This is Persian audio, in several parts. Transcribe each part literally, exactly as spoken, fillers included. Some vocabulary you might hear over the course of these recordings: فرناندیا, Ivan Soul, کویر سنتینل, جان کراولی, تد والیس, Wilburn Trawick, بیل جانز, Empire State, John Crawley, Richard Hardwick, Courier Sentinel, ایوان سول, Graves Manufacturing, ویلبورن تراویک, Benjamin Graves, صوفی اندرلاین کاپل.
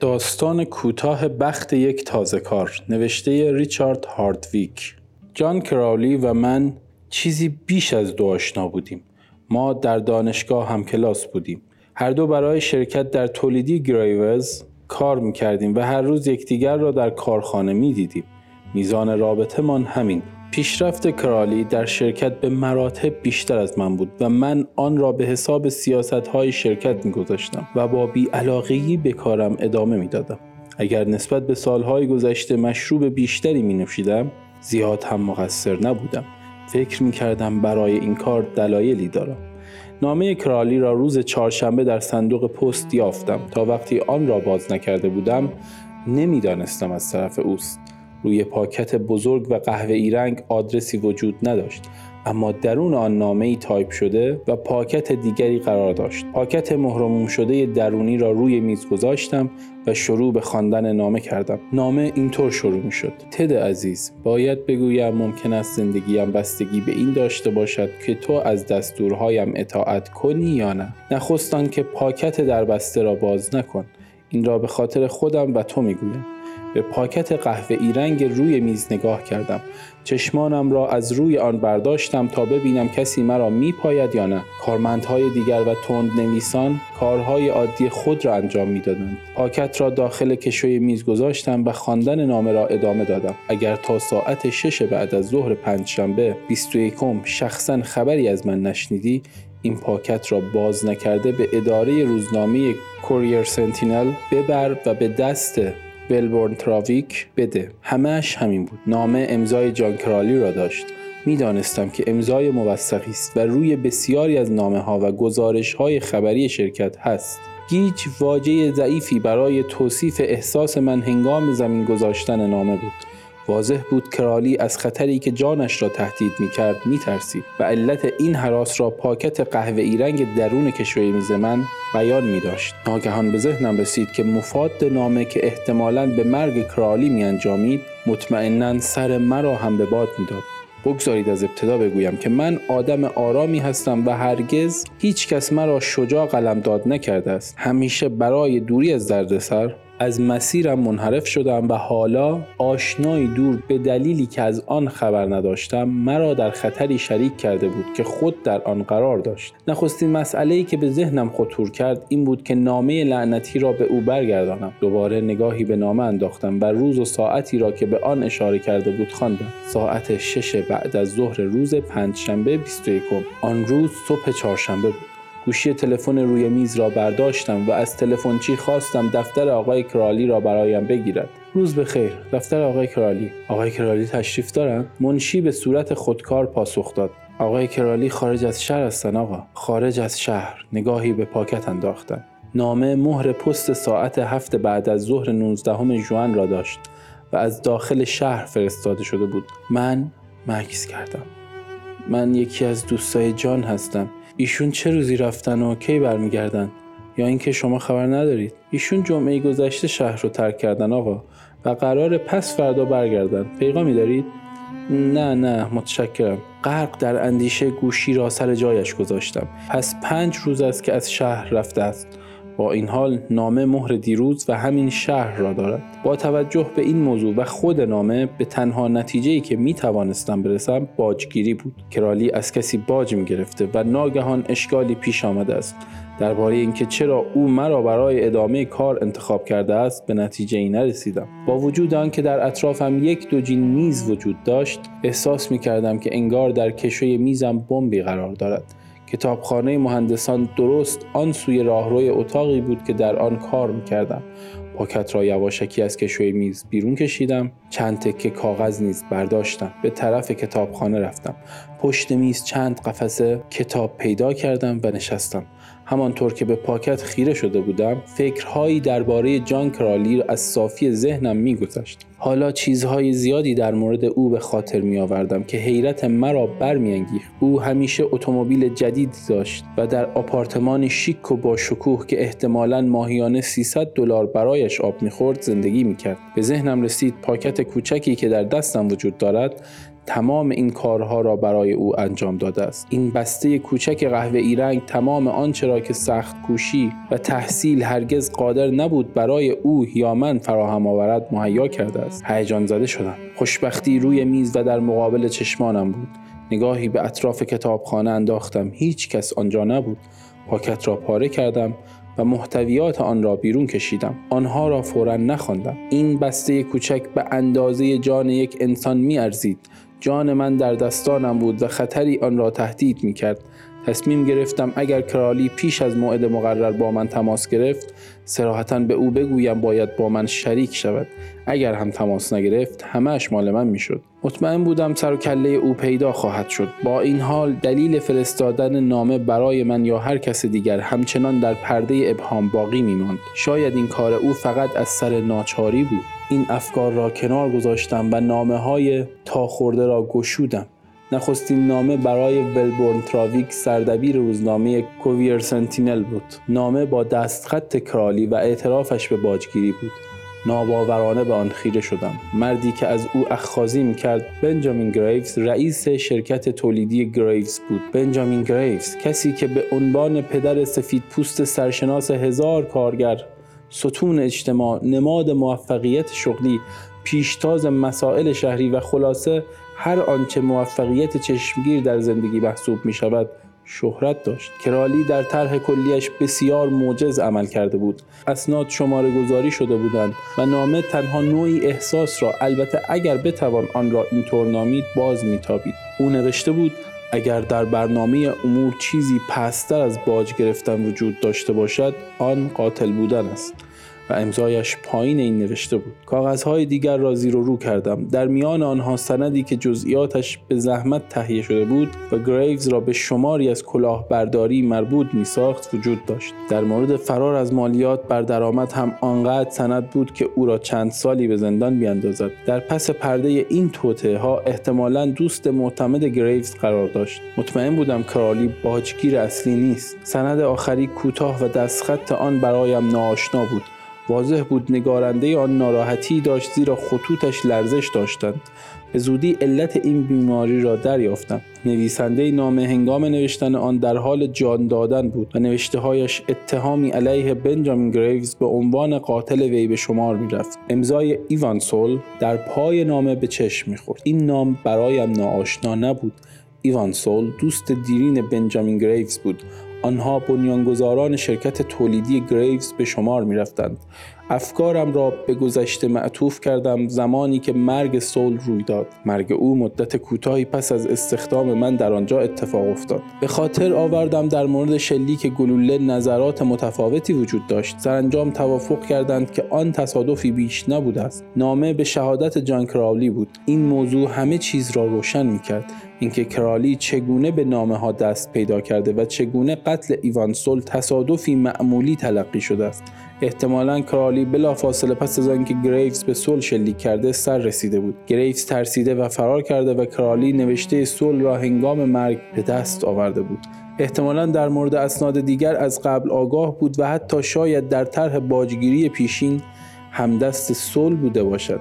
داستان کوتاه بخت یک تازه‌کار، نوشته ریچارد هاردویک. جان کراولی و من چیزی بیش از دو آشنا بودیم. ما در دانشگاه همکلاس بودیم. هر دو برای شرکت در تولیدی گریوز کار می‌کردیم و هر روز یکدیگر را در کارخانه می‌دیدیم. میزان رابطه‌مان همین. پیشرفت کرالی در شرکت به مراتب بیشتر از من بود و من آن را به حساب سیاست‌های شرکت می‌گذاشتم و با بی‌علاقگی به کارم ادامه می‌دادم. اگر نسبت به سال‌های گذشته مشروب بیشتری می‌نوشیدم، زیاد هم مقصر نبودم. فکر می‌کردم برای این کار دلایلی دارم. نامه کرالی را روز چهارشنبه در صندوق پست یافتم. تا وقتی آن را باز نکرده بودم، نمی‌دانستم از طرف اوست. روی پاکت بزرگ و قهوه‌ای رنگ آدرسی وجود نداشت، اما درون آن نامه‌ای تایپ شده و پاکت دیگری قرار داشت. پاکت مهرموم شده درونی را روی میز گذاشتم و شروع به خواندن نامه کردم. نامه اینطور شروع می‌شد: تد عزیز، باید بگویم ممکن است زندگیم بستگی به این داشته باشد که تو از دستورهایم اطاعت کنی یا نه. نخست آنکه پاکت در بسته را باز نکن. این را به خاطر خودم و تو می‌گویم. به پاکت قهوه‌ای رنگ روی میز نگاه کردم. چشمانم را از روی آن برداشتم تا ببینم کسی مرا میپاید یا نه. کارمندهای دیگر و تندنویسان کارهای عادی خود را انجام میدادند. پاکت را داخل کشوی میز گذاشتم و خواندن نامه را ادامه دادم. اگر تا ساعت شش بعد از ظهر پنجشنبه بیست و یکم شخصا خبری از من نشنیدی، این پاکت را باز نکرده به اداره روزنامه کوریر سنتینل ببر و به دست ویلبورن تراویک بده. همه‌اش همین بود. نامه امضای جان کرالی را داشت. می‌دانستم که امضای موثقی است و روی بسیاری از نامه‌ها و گزارش‌های خبری شرکت هست. گیج واژه ضعیفی برای توصیف احساس من هنگام زمین گذاشتن نامه بود. واضح بود کرالی از خطری که جانش را تهدید می‌کرد می‌ترسید و علت این هراس را پاکت قهوه‌ای رنگ درون کشوی میز من بیان می‌داشت. ناگهان به ذهنم رسید که مفاد نامه که احتمالاً به مرگ کرالی می‌انجامید مطمئناً سر مرا هم به باد می‌داد. بگذارید از ابتدا بگویم که من آدم آرامی هستم و هرگز هیچ کس مرا شجاع قلمداد نکرده است. همیشه برای دوری از دردسر از مسیرم منحرف شدم و حالا آشنایی دور به دلیلی که از آن خبر نداشتم مرا در خطری شریک کرده بود که خود در آن قرار داشت. نخستین مسئله‌ای که به ذهنم خطور کرد این بود که نامه لعنتی را به او برگردانم. دوباره نگاهی به نامه انداختم و روز و ساعتی را که به آن اشاره کرده بود خواندم. ساعت شش بعد از ظهر روز پنجشنبه بیست و یکم آن روز صبح چهارشنبه بود. گوشی تلفن روی میز را برداشتم و از تلفنچی خواستم دفتر آقای کرالی را برایم بگیرد. روز بخیر، دفتر آقای کرالی. آقای کرالی تشریف دارند؟ منشی به صورت خودکار پاسخ داد. آقای کرالی خارج از شهر هستن آقا. خارج از شهر. نگاهی به پاکت انداختم. نامه مهر پست ساعت هفت بعد از ظهر نوزدهم ژوئن را داشت و از داخل شهر فرستاده شده بود. من مکث کردم. من یکی از دوستای جان هستم. ایشون چه روزی رفتن و کی برمیگردن؟ یا اینکه شما خبر ندارید؟ ایشون جمعه گذشته شهر رو ترک کردن آقا و قرار پس فردا برگردن. پیغامی دارید؟ نه نه متشکرم. غرق در اندیشه گوشی را سر جایش گذاشتم. پس پنج روز است که از شهر رفته است. با این حال نامه مهر دیروز و همین شهر را دارد. با توجه به این موضوع و خود نامه به تنها نتیجه‌ای که می توانستم برسم باجگیری بود. کرالی از کسی باج می گرفته و ناگهان اشکالی پیش آمده است. درباره اینکه چرا او مرا برای ادامه کار انتخاب کرده است به نتیجه‌ای نرسیدم. با وجود آنکه در اطرافم یک دو جین میز وجود داشت، احساس می کردم که انگار در کشوی میزم بمبی قرار دارد. کتابخانه مهندسان درست آن سوی راهروی اتاقی بود که در آن کار می‌کردم. پاکت را یواشکی از کشوی میز بیرون کشیدم. چند تکه کاغذ نیز برداشتم. به طرف کتابخانه رفتم. پشت میز چند قفسه کتاب پیدا کردم و نشستم. همانطور که به پاکت خیره شده بودم، فکرهایی درباره جان کرالی از صافی ذهنم می‌گذشت. حالا چیزهای زیادی در مورد او به خاطر می‌آوردم که حیرت مرا برمی‌انگیخت. او همیشه اتومبیل جدید داشت و در آپارتمان شیک و با شکوه که احتمالاً ماهیانه سیصد دلار برایش آب می‌خورد زندگی می‌کرد. به ذهنم رسید پاکت کوچکی که در دستم وجود دارد تمام این کارها را برای او انجام داده است. این بسته کوچک قهوه‌ای رنگ تمام آنچه را که سخت کوشی و تحصیل هرگز قادر نبود برای او یا من فراهم آورد مهیا کرده است. هیجان زده شدم. خوشبختی روی میز و در مقابل چشمانم بود. نگاهی به اطراف کتابخانه انداختم. هیچ کس آنجا نبود. پاکت را پاره کردم و محتویات آن را بیرون کشیدم. آنها را فوراً نخواندم. این بسته کوچک به اندازه جان یک انسان می‌ارزید. جان من در دستانم بود و خطری آن را تهدید می‌کرد. تصمیم گرفتم اگر کرالی پیش از موعد مقرر با من تماس گرفت، صراحتاً به او بگویم باید با من شریک شود. اگر هم تماس نگرفت، همه‌اش مال من می‌شد. مطمئن بودم سر و کله او پیدا خواهد شد. با این حال دلیل فرستادن نامه برای من یا هر کس دیگر همچنان در پرده ابهام باقی می‌ماند. شاید این کار او فقط از سر ناچاری بود. این افکار را کنار گذاشتم و نامه‌های تا خورده را گشودم. نخستین نامه برای ویلبورن تراویک، سردبیر روزنامه کویر سنتینل بود. نامه با دستخط کرالی و اعترافش به باجگیری بود. ناباورانه به آن خیره شدم. مردی که از او اخاذی می‌کرد بنجامین گریوز، رئیس شرکت تولیدی گریوز بود. بنجامین گریوز، کسی که به عنوان پدر سفیدپوست سرشناس هزار کارگر، ستون اجتماع، نماد موفقیت شغلی، پیشتاز مسائل شهری و خلاصه هر آنچه موفقیت چشمگیر در زندگی محسوب می شود شهرت داشت. کرالی در طرح کلیش بسیار موجز عمل کرده بود. اسناد شماره گذاری شده بودند و نامه تنها نوعی احساس را، البته اگر بتوان آن را اینطور نامید، باز میتابید. او نوشته بود اگر در برنامه امور چیزی پستر از باج گرفتن وجود داشته باشد، آن قاتل بودن است. و امضایش پایین این نوشته بود. کاغذهای دیگر را زیر و رو کردم. در میان آنها سندی که جزئیاتش به زحمت تهیه شده بود و گریوز را به شماری از کلاهبرداری مربوط می‌ساخت وجود داشت. در مورد فرار از مالیات بر درآمد هم آنقدر سند بود که او را چند سالی به زندان بیاندازد. در پس پرده این توطئه‌ها احتمالاً دوست معتمد گریوز قرار داشت. مطمئن بودم کرالی باجگیر اصلی نیست. سند آخری کوتاه و دستخط آن برایم ناآشنا بود. واضح بود نگارنده آن ناراحتی داشت، زیرا خطوطش لرزش داشتند. به زودی علت این بیماری را دریافتم. نویسنده نامه هنگام نوشتن آن در حال جان دادن بود و نوشته‌هایش اتهامی علیه بنجامین گریوز به عنوان قاتل وی به شمار می‌رفت. امضای ایوان سول در پای نامه به چشم می‌خورد. این نام برایم ناآشنا نبود. ایوان سول دوست دیرین بنجامین گریوز بود. آنها بنیانگذاران شرکت تولیدی گریوز به شمار می رفتند. افکارم را به گذشته معطوف کردم، زمانی که مرگ سول روی داد. مرگ او مدت کوتاهی پس از استخدام من در آنجا اتفاق افتاد. به خاطر آوردم در مورد شلیک گلوله نظرات متفاوتی وجود داشت. سرانجام توافق کردند که آن تصادفی بیش نبوده است. نامه به شهادت جان کراولی بود. این موضوع همه چیز را روشن می‌کرد. اینکه کرالی چگونه به نامه‌ها دست پیدا کرده و چگونه قتل ایوان سول تصادفی معمولی تلقی شده است. احتمالاً کرالی بلافاصله پس از آنکه گریوز به سول شلیک کرده سر رسیده بود. گریوز ترسیده و فرار کرده و کرالی نوشته سول را هنگام مرگ به دست آورده بود. احتمالاً در مورد اسناد دیگر از قبل آگاه بود و حتی شاید در طرح باجگیری پیشین همدست سول بوده باشد.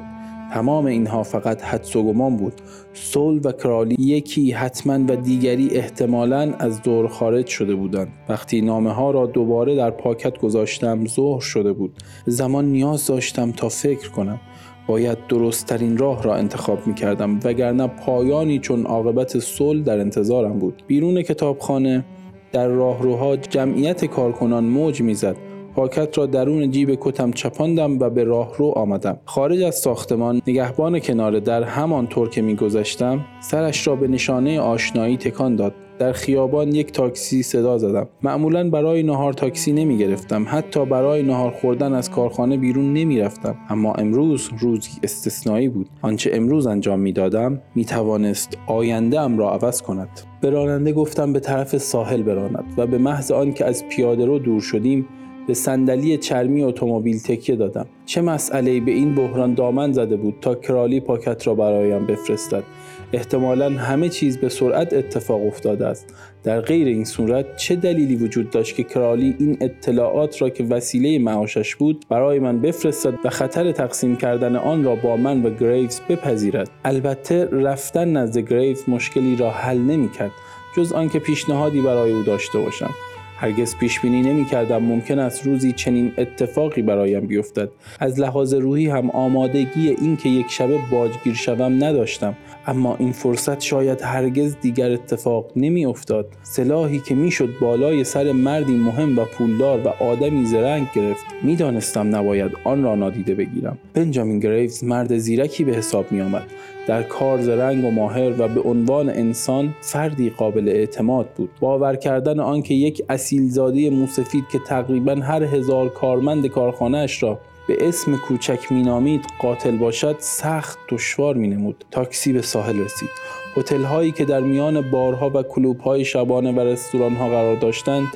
تمام اینها فقط حدس و گمان بود. سول و کرالی یکی حتما و دیگری احتمالاً از دور خارج شده بودند. وقتی نامه ها را دوباره در پاکت گذاشتم، ظهر شده بود. زمان نیاز داشتم تا فکر کنم. باید درست ترین راه را انتخاب می کردم، وگرنه پایانی چون عاقبت سول در انتظارم بود. بیرون کتابخانه در راهروها جمعیت کارکنان موج می زد. پاکت را درون جیب کتم چپاندم و به راهرو آمدم. خارج از ساختمان، نگهبان کنار در، همانطور که می‌گذشتم سرش را به نشانه آشنایی تکان داد. در خیابان یک تاکسی صدا زدم. معمولاً برای نهار تاکسی نمی‌گرفتم. حتی برای نهار خوردن از کارخانه بیرون نمی‌رفتم. اما امروز روزی استثنایی بود. آنچه امروز انجام می‌دادم می‌توانست آینده‌ام را عوض کند. به راننده گفتم به طرف ساحل براند و به محض آنکه از پیاده‌رو دور شدیم به صندلی چرمی اتومبیل تکیه دادم. چه مسئله‌ای به این بحران دامن زده بود تا کرالی پاکت را برایم بفرستد. احتمالاً همه چیز به سرعت اتفاق افتاده است. در غیر این صورت چه دلیلی وجود داشت که کرالی این اطلاعات را که وسیله معاشش بود برای من بفرستد و خطر تقسیم کردن آن را با من و گریوز بپذیرد؟ البته رفتن نزد گریوز مشکلی را حل نمی‌کرد، جز آنکه پیشنهادی برای او داشته باشم. هرگز پیش بینی نمی کردم ممکن است روزی چنین اتفاقی برایم بیفتد. از لحاظ روحی هم آمادگی این که یک شبه باجگیر شوم نداشتم، اما این فرصت شاید هرگز دیگر اتفاق نمی افتاد. سلاحی که می شد بالای سر مردی مهم و پولدار و آدمی زرنگ گرفت، می دانستم نباید آن را نادیده بگیرم. بنجامین گریوز مرد زیرکی به حساب می آمد، در کار زرنگ و ماهر و به عنوان انسان فردی قابل اعتماد بود. باور کردن آن که یک اصیلزاده موسفید که تقریباً هر هزار کارمند کارخانه‌اش را به اسم کوچک مینامید قاتل باشد سخت دشوار مینمود. تاکسی به ساحل رسید. هتل‌هایی که در میان بارها و کلوب‌های شبانه و رستوران‌ها قرار داشتند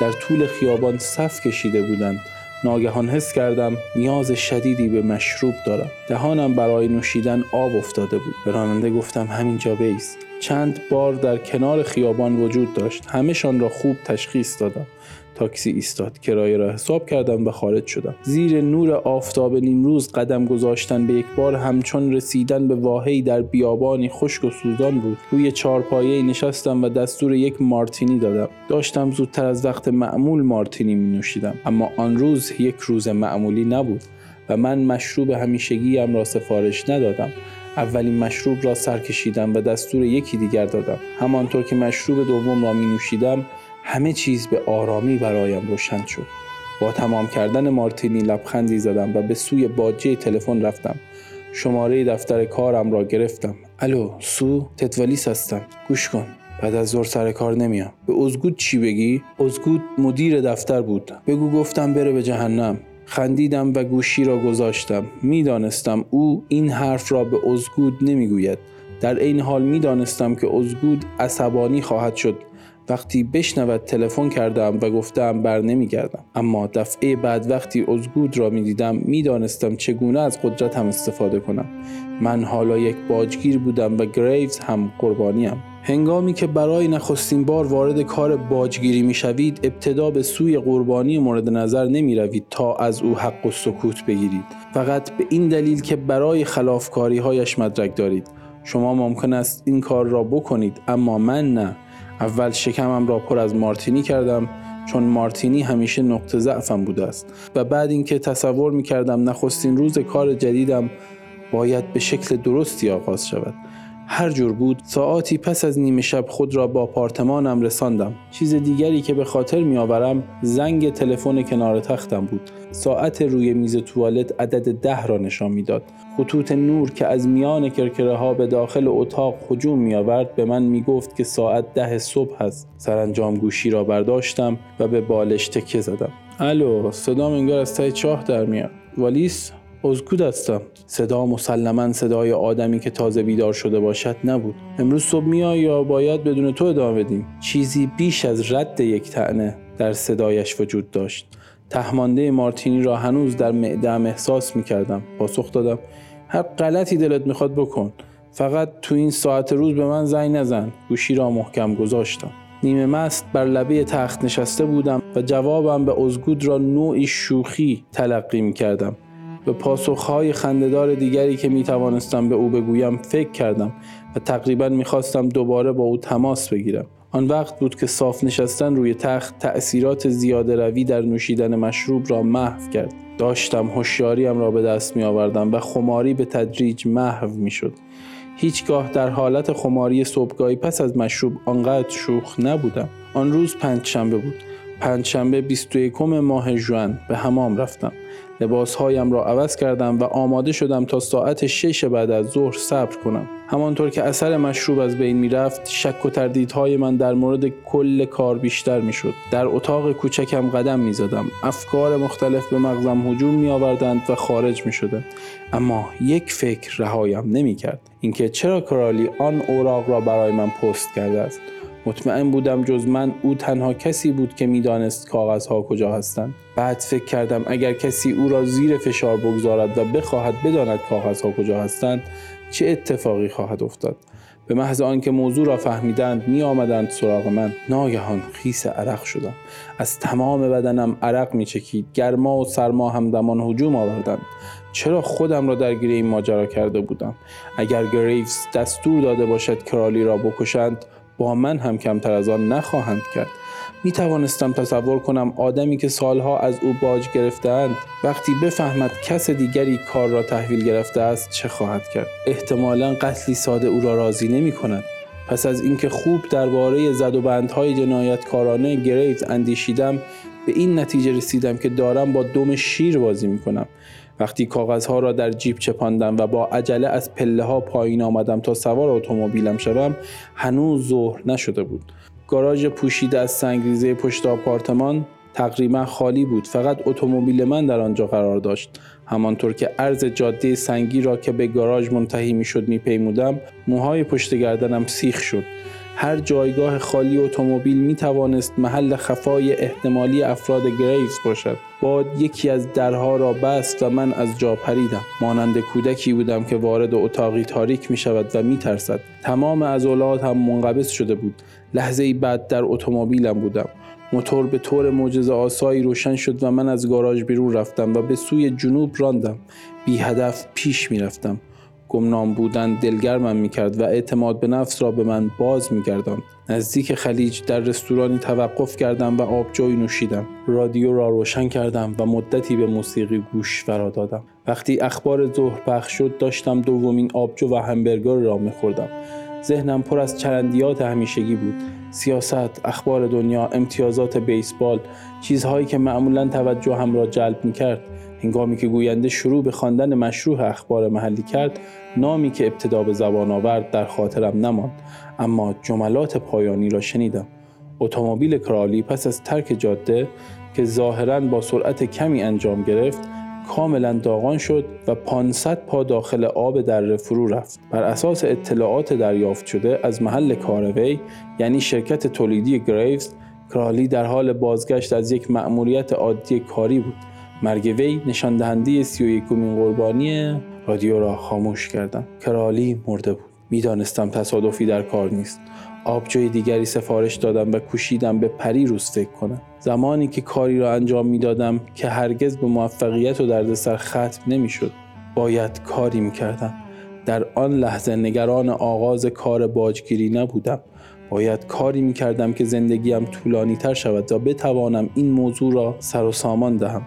در طول خیابان صف کشیده بودند. ناگهان حس کردم نیاز شدیدی به مشروب دارم. دهانم برای نوشیدن آب افتاده بود. به راننده گفتم همینجا بایست. چند بار در کنار خیابان وجود داشت. همه‌شان را خوب تشخیص دادم. تاکسی ایستاد. کرایه را حساب کردم و خارج شدم. زیر نور آفتاب نیمروز قدم گذاشتن به یک بار همچون رسیدن به واحه‌ای در بیابانی خشک و سوزان بود. روی چهارپایه نشستم و دستور یک مارتینی دادم. داشتم زودتر از وقت معمول مارتینی می نوشیدم، اما آن روز یک روز معمولی نبود و من مشروب همیشگیم را سفارش ندادم. اولین مشروب را سر کشیدم و دستور یکی دیگر دادم. همانطور که مشروب دوم را می نوشیدم، همه چیز به آرامی برایم روشن شد. با تمام کردن مارتینی لبخندی زدم و به سوی باجه تلفن رفتم. شماره دفتر کارم را گرفتم. الو، سو، تتوالیس هستم. گوش کن، بعد از ظهر سر کار نمیام. به ازگود چی بگی؟ ازگود مدیر دفتر بود. بگو گفتم بره به جهنم. خندیدم و گوشی را گذاشتم. میدانستم او این حرف را به ازگود نمیگوید. در این حال میدانستم که ازگود عصبانی خواهد شد وقتی بشنود تلفن کردم و گفتم بر نمیگردم. اما دفعه بعد وقتی ازگود را میدیدم میدانستم چگونه از قدرتم استفاده کنم. من حالا یک باجگیر بودم و گریوز هم قربانیم. هنگامی که برای نخستین بار وارد کار باجگیری میشوید، ابتدا به سوی قربانی مورد نظر نمی روید تا از او حق و سکوت بگیرید، فقط به این دلیل که برای خلافکاری هایش مدرک دارید. شما ممکن است این کار را بکنید، اما من نه. اول شکمم را پر از مارتینی کردم، چون مارتینی همیشه نقطه ضعفم بوده است، و بعد اینکه تصور می‌کردم نخستین روز کار جدیدم باید به شکل درستی آغاز شود. هر جور بود، ساعتی پس از نیمه شب خود را با آپارتمانم رساندم. چیز دیگری که به خاطر می‌آورم زنگ تلفن کنار تختم بود. ساعت روی میز توالت عدد ده را نشان می‌داد. خطوط نور که از میان کرکره‌ها به داخل اتاق هجوم می‌آورد به من می‌گفت که ساعت ده صبح است. سرانجام گوشی را برداشتم و به بالش تکه زدم. الو، صدام انگار از ته چاه در میاد. والیس، ازگود هستم. صدا مسلماً صدای آدمی که تازه بیدار شده باشد نبود. امروز صبح میای یا باید بدون تو ادامه بدیم؟ چیزی بیش از رد یک طعنه در صدایش وجود داشت. تهمانده مارتینی را هنوز در معده‌ام احساس میکردم. پاسخ دادم هر غلطی دلت میخواد بکن، فقط تو این ساعت روز به من زنگ نزن. گوشی را محکم گذاشتم. نیمه مست بر لبه تخت نشسته بودم و جوابم به ازگود را نوعی شوخی تلقی میکردم. به پاسخهای خنده‌دار دیگری که میتوانستم به او بگویم فکر کردم و تقریباً میخواستم دوباره با او تماس بگیرم. آن وقت بود که صاف نشستن روی تخت تأثیرات زیاده روی در نوشیدن مشروب را محو کرد. داشتم هوشیاریم را به دست می آوردم و خماری به تدریج محو می شد. هیچگاه در حالت خماری صبحگاهی پس از مشروب آنقدر شوخ نبودم. آن روز پنجشنبه بود. پنجشنبه بیست و یکم ماه ژوئن به حمام رفتم. لباسهایم را عوض کردم و آماده شدم تا ساعت شش بعد از ظهر صبر کنم. همانطور که اثر مشروب از بین می رفت، شک و تردیدهای من در مورد کل کار بیشتر می شد. در اتاق کوچکم قدم می زدم. افکار مختلف به مغزم هجوم می آوردند و خارج می شدند. اما یک فکر رهایم نمی کرد. اینکه چرا کرالی آن اوراق را برای من پست کرده است. مطمئن بودم جز من او تنها کسی بود که میدانست کاغذها کجا هستند. بعد فکر کردم اگر کسی او را زیر فشار بگذارد و بخواهد بداند کاغذها کجا هستند چه اتفاقی خواهد افتاد. به محض آنکه موضوع را فهمیدند می آمدند سراغ من. ناگهان خیس عرق شدم. از تمام بدنم عرق می چکید. گرما و سرما همدمان هجوم آوردند. چرا خودم را درگیر این ماجرا کرده بودم؟ اگر گریوز دستور داده باشد کرالی را بکشند، با من هم کمتر از آن نخواهند کرد. می توانستم تصور کنم آدمی که سالها از او باج گرفتند وقتی بفهمد کس دیگری کار را تحویل گرفته است چه خواهد کرد. احتمالاً قتلی ساده او را راضی نمی کند. پس از اینکه خوب درباره زد و بندهای جنایتکارانه گریوز اندیشیدم، به این نتیجه رسیدم که دارم با دم شیر بازی می کنم. وقتی کاغذها را در جیب چپاندم و با عجله از پله ها پایین آمدم تا سوار اتومبیلم شدم، هنوز ظهر نشده بود. گاراژ پوشیده از سنگریزه پشت آپارتمان تقریبا خالی بود. فقط اتومبیل من در آنجا قرار داشت. همانطور که عرض جاده سنگی را که به گاراژ منتهی میشد میپیمودم، موهای پشت گردنم سیخ شد. هر جایگاه خالی اتومبیل می توانست محل خفای احتمالی افراد گریوز باشد. باد یکی از درها را بست و من از جا پریدم. مانند کودکی بودم که وارد اتاقی تاریک می شود و می ترسد. تمام عضلات هم منقبض شده بود. لحظه‌ای بعد در اتومبیلم بودم. موتور به طور معجزه‌آسایی روشن شد و من از گاراژ بیرون رفتم و به سوی جنوب راندم. بی هدف پیش می رفتم. گمنام بودن دلگرمم میکرد و اعتماد به نفس را به من باز میگرداند. نزدیک خلیج در رستورانی توقف کردم و آبجوی نوشیدم. رادیو را روشن کردم و مدتی به موسیقی گوش فرا دادم. وقتی اخبار ظهر پخش شد، داشتم دومین آبجو و همبرگر را میخوردم. ذهنم پر از چرندیات همیشگی بود. سیاست، اخبار دنیا، امتیازات بیسبال، چیزهایی که معمولاً توجهم را جلب میکرد. هنگامی که گوینده شروع به خواندن مشروح اخبار محلی کرد، نامی که ابتدا به زبان آورد در خاطرم نماند، اما جملات پایانی را شنیدم. اتومبیل کرالی پس از ترک جاده که ظاهراً با سرعت کمی انجام گرفت، کاملاً داغان شد و پانصد پا داخل آب دره فرو رفت. بر اساس اطلاعات دریافت شده از محل کاروی، یعنی شرکت تولیدی گریوز، کرالی در حال بازگشت از یک مأموریت عادی کاری بود. مرگ وی نشان دهنده سی و یکمین قربانی. رادیو را خاموش کردم. کرالی مرده بود. میدانستم تصادفی در کار نیست. آبجوی دیگری سفارش دادم و کوشیدم به پری روز فکر کنم. زمانی که کاری را انجام میدادم که هرگز به موفقیت و دردسر ختم نمیشد، باید کاری میکردم. در آن لحظه نگران آغاز کار باجگیری نبودم. باید کاری میکردم که زندگیم طولانی تر شود و بتوانم این موضوع را سر و سامان دهم.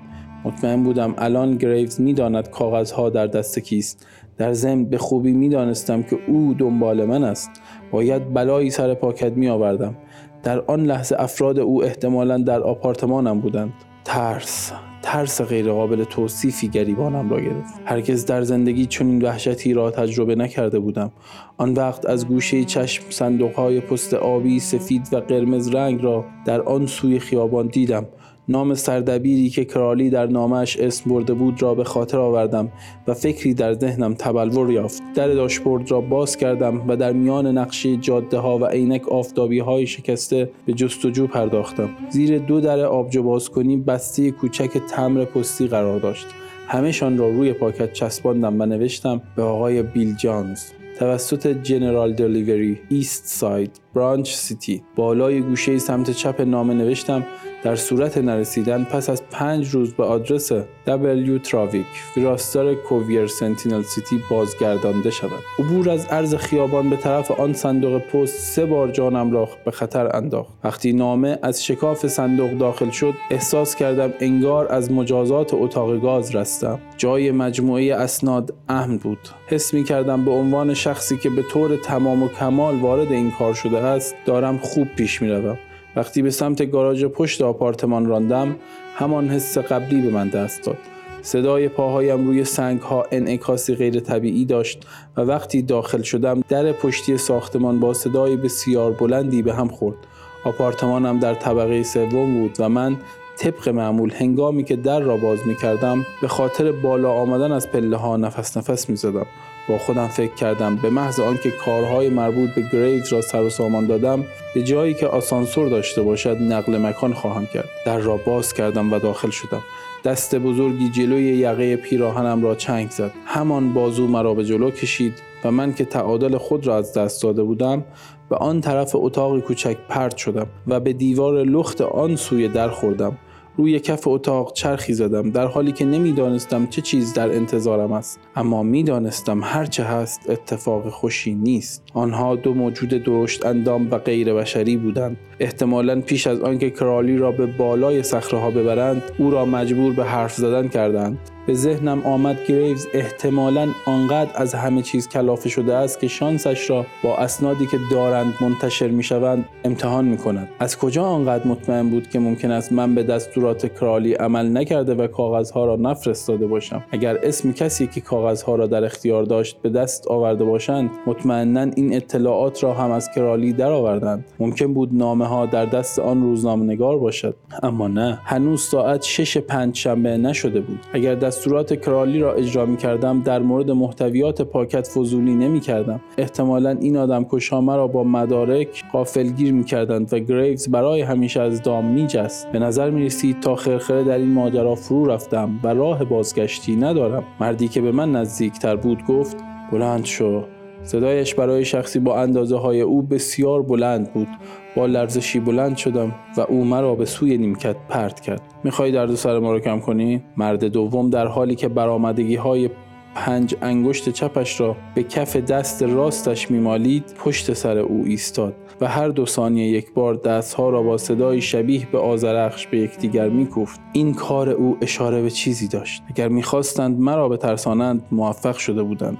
مطمئن بودم الان گریوز میداند کاغذها در دست کیست. در ضمن به خوبی میدانستم که او دنبال من است. باید بلایی سر پاکت می آوردم. در آن لحظه افراد او احتمالاً در آپارتمانم بودند. ترس، ترس غیر قابل توصیفی گریبانم را گرفت. هرگز در زندگی چنین وحشتی را تجربه نکرده بودم. آن وقت از گوشه چشم صندوقهای پست آبی، سفید و قرمز رنگ را در آن سوی خیابان دیدم. نام سردبیری که کرالی در نامش اسم برده بود را به خاطر آوردم و فکری در ذهنم تبلور یافت. در داشبورد را باز کردم و در میان نقشه جاده ها و عینک آفتابی های شکسته به جستجو پرداختم. زیر دو در آبجو بازکنی بسته کوچک تمر پستی قرار داشت. همه‌شان را روی پاکت چسباندم و نوشتم به آقای بیل جانز، توسط جنرال دلیوری، ایست ساید، برانچ سیتی. بالای گوشه سمت چپ نامه نوشتم در صورت نرسیدن پس از پنج روز به آدرس دبلیو تراویک، ویراستار کویر سنتینل سیتی بازگردانده شود. عبور از عرض خیابان به طرف آن صندوق پست سه بار جانم را به خطر انداخت. وقتی نامه از شکاف صندوق داخل شد، احساس کردم انگار از مجازات اتاق گاز رستم. جای مجموعه اسناد امن بود. حس می کردم به عنوان شخصی که به طور تمام و کمال وارد این کار شده است، دارم خوب پیش می روم. وقتی به سمت گاراژ پشت آپارتمان راندم، همان حس قبلی به من دست داد. صدای پاهایم روی سنگ‌ها انعکاسی غیر طبیعی داشت و وقتی داخل شدم، در پشتی ساختمان با صدای بسیار بلندی به هم خورد. آپارتمانم در طبقه سوم بود و من طبق معمول هنگامی که در را باز می‌کردم، به خاطر بالا آمدن از پله‌ها نفس نفس می‌زدم. با خودم فکر کردم به محض آنکه کارهای مربوط به گریوز را سر و سامان دادم، به جایی که آسانسور داشته باشد نقل مکان خواهم کرد. در را باز کردم و داخل شدم. دست بزرگی جلوی یقه پیراهنم را چنگ زد. همان بازو مرا به جلو کشید و من که تعادل خود را از دست داده بودم به آن طرف اتاق کوچک پرت شدم و به دیوار لخت آن سوی در خوردم. روی کف اتاق چرخی زدم در حالی که نمیدانستم چه چیز در انتظارم است، اما میدانستم هر چه هست اتفاق خوشی نیست. آنها دو موجود درشت اندام و غیر بشری بودند. احتمالاً پیش از آنکه کرالی را به بالای صخره‌ها ببرند او را مجبور به حرف زدن کردند. به ذهنم آمد گریوز احتمالاً آنقدر از همه چیز کلافه شده است که شانسش را با اسنادی که دارند منتشر میشوند امتحان میکند. از کجا آنقدر مطمئن بود که ممکن است من به دستورات کرالی عمل نکرده و کاغذها را نفرستاده باشم؟ اگر اسم کسی که کاغذها را در اختیار داشت به دست آورده باشند مطمئناً این اطلاعات را هم از کرالی درآوردند. ممکن بود نامه‌ها در دست آن روزنامه‌نگار باشد، اما نه، هنوز ساعت شش پنجشنبه نشده بود. اگر دستورات کرالی را اجرا می کردم در مورد محتویات پاکت فضولی نمی کردم. احتمالاً این آدم کشامه را با مدارک غافلگیر می کردند و گریوز برای همیشه از دام می جست. به نظر می رسید تا خرخره در این ماجرا فرو رفتم و راه بازگشتی ندارم. مردی که به من نزدیکتر بود گفت بلند شو. صدایش برای شخصی با اندازه های او بسیار بلند بود. با لرزشی بلند شدم و او مرا به سوی نیمکت پرت کرد. میخوای درد سر ما رو کم کنی؟ مرد دوم در حالی که برآمدگی های پنج انگشت چپش را به کف دست راستش میمالید پشت سر او ایستاد و هر دو ثانیه یک بار دستها را با صدای شبیه به آذرخش به یکدیگر میکوفت. این کار او اشاره به چیزی داشت. اگر میخواستند مرا بترسانند موفق شده بودند.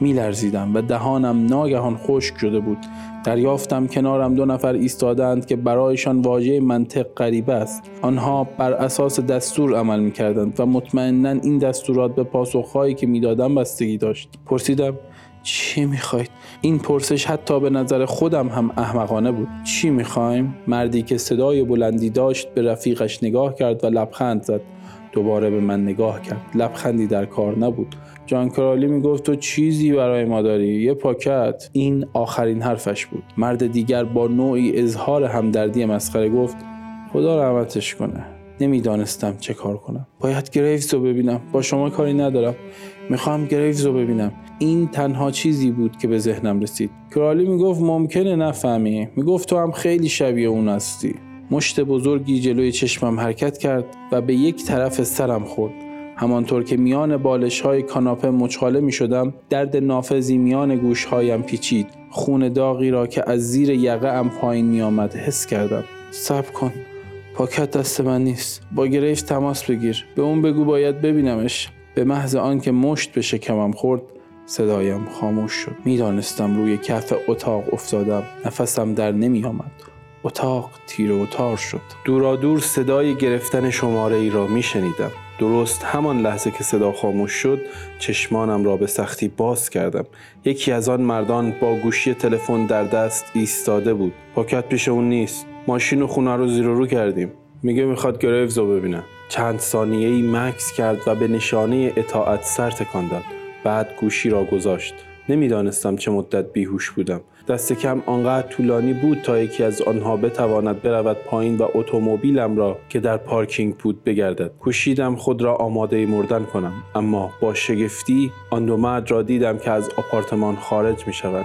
میلرزیدم و دهانم ناگهان خشک شده بود. دریافتم کنارم دو نفر ایستادند که برایشان واژه منطق غریبه است. آنها بر اساس دستور عمل میکردند و مطمئناً این دستورات به پاسخهایی که میدادم بستگی داشت. پرسیدم چی میخواید؟ این پرسش حتی به نظر خودم هم احمقانه بود. چی میخوایم؟ مردی که صدای بلندی داشت به رفیقش نگاه کرد و لبخند زد. دوباره به من نگاه کرد. لبخندی در کار نبود. جان کرالی میگفت تو چیزی برای ما داری؟ یه پاکت؟ این آخرین حرفش بود. مرد دیگر با نوعی اظهار همدردی مسخره گفت خدا رحمتش کنه. نمیدانستم چه کار کنم. باید گریوز رو ببینم. با شما کاری ندارم. میخوام گریوز رو ببینم. این تنها چیزی بود که به ذهنم رسید. کرالی میگفت ممکنه نفهمی. میگفت تو هم خیلی شبیه اون هستی. مشت بزرگی جلوی چشمم حرکت کرد و به یک طرف سرم خورد. همانطور که میان بالش‌های کاناپه مچاله می‌شدم، درد نافذی میان گوش‌هایم پیچید. خون داغی را که از زیر یقه‌ام پایین می‌آمد حس کردم. صبر کن. پاکت دست من نیست. با گریوز تماس بگیر. به اون بگو باید ببینمش. به محض آنکه مشت به شکمم خورد، صدایم خاموش شد. می‌دانستم روی کف اتاق افتادم. نفسم در نمی‌آمد. اتاق تیره و تار شد. دورا دور صدای گرفتن شماره ای را می شنیدم. درست همان لحظه که صدا خاموش شد چشمانم را به سختی باز کردم. یکی از آن مردان با گوشی تلفن در دست ایستاده بود. پاکت پیش اون نیست. ماشین و خونه رو زیر و رو کردیم. میگه میخواد گریوز رو ببینه. چند ثانیه ای مکث کرد و به نشانه اطاعت سر تکان داد. بعد گوشی را گذاشت. نمیدانستم چه مدت بیهوش بودم. دست کم آنقدر طولانی بود تا یکی از آنها بتواند برود پایین و اتومبیلم را که در پارکینگ بود بگردد. کوشیدم خود را آماده مردن کنم، اما با شگفتی آن دو مرد را دیدم که از آپارتمان خارج می‌شوند.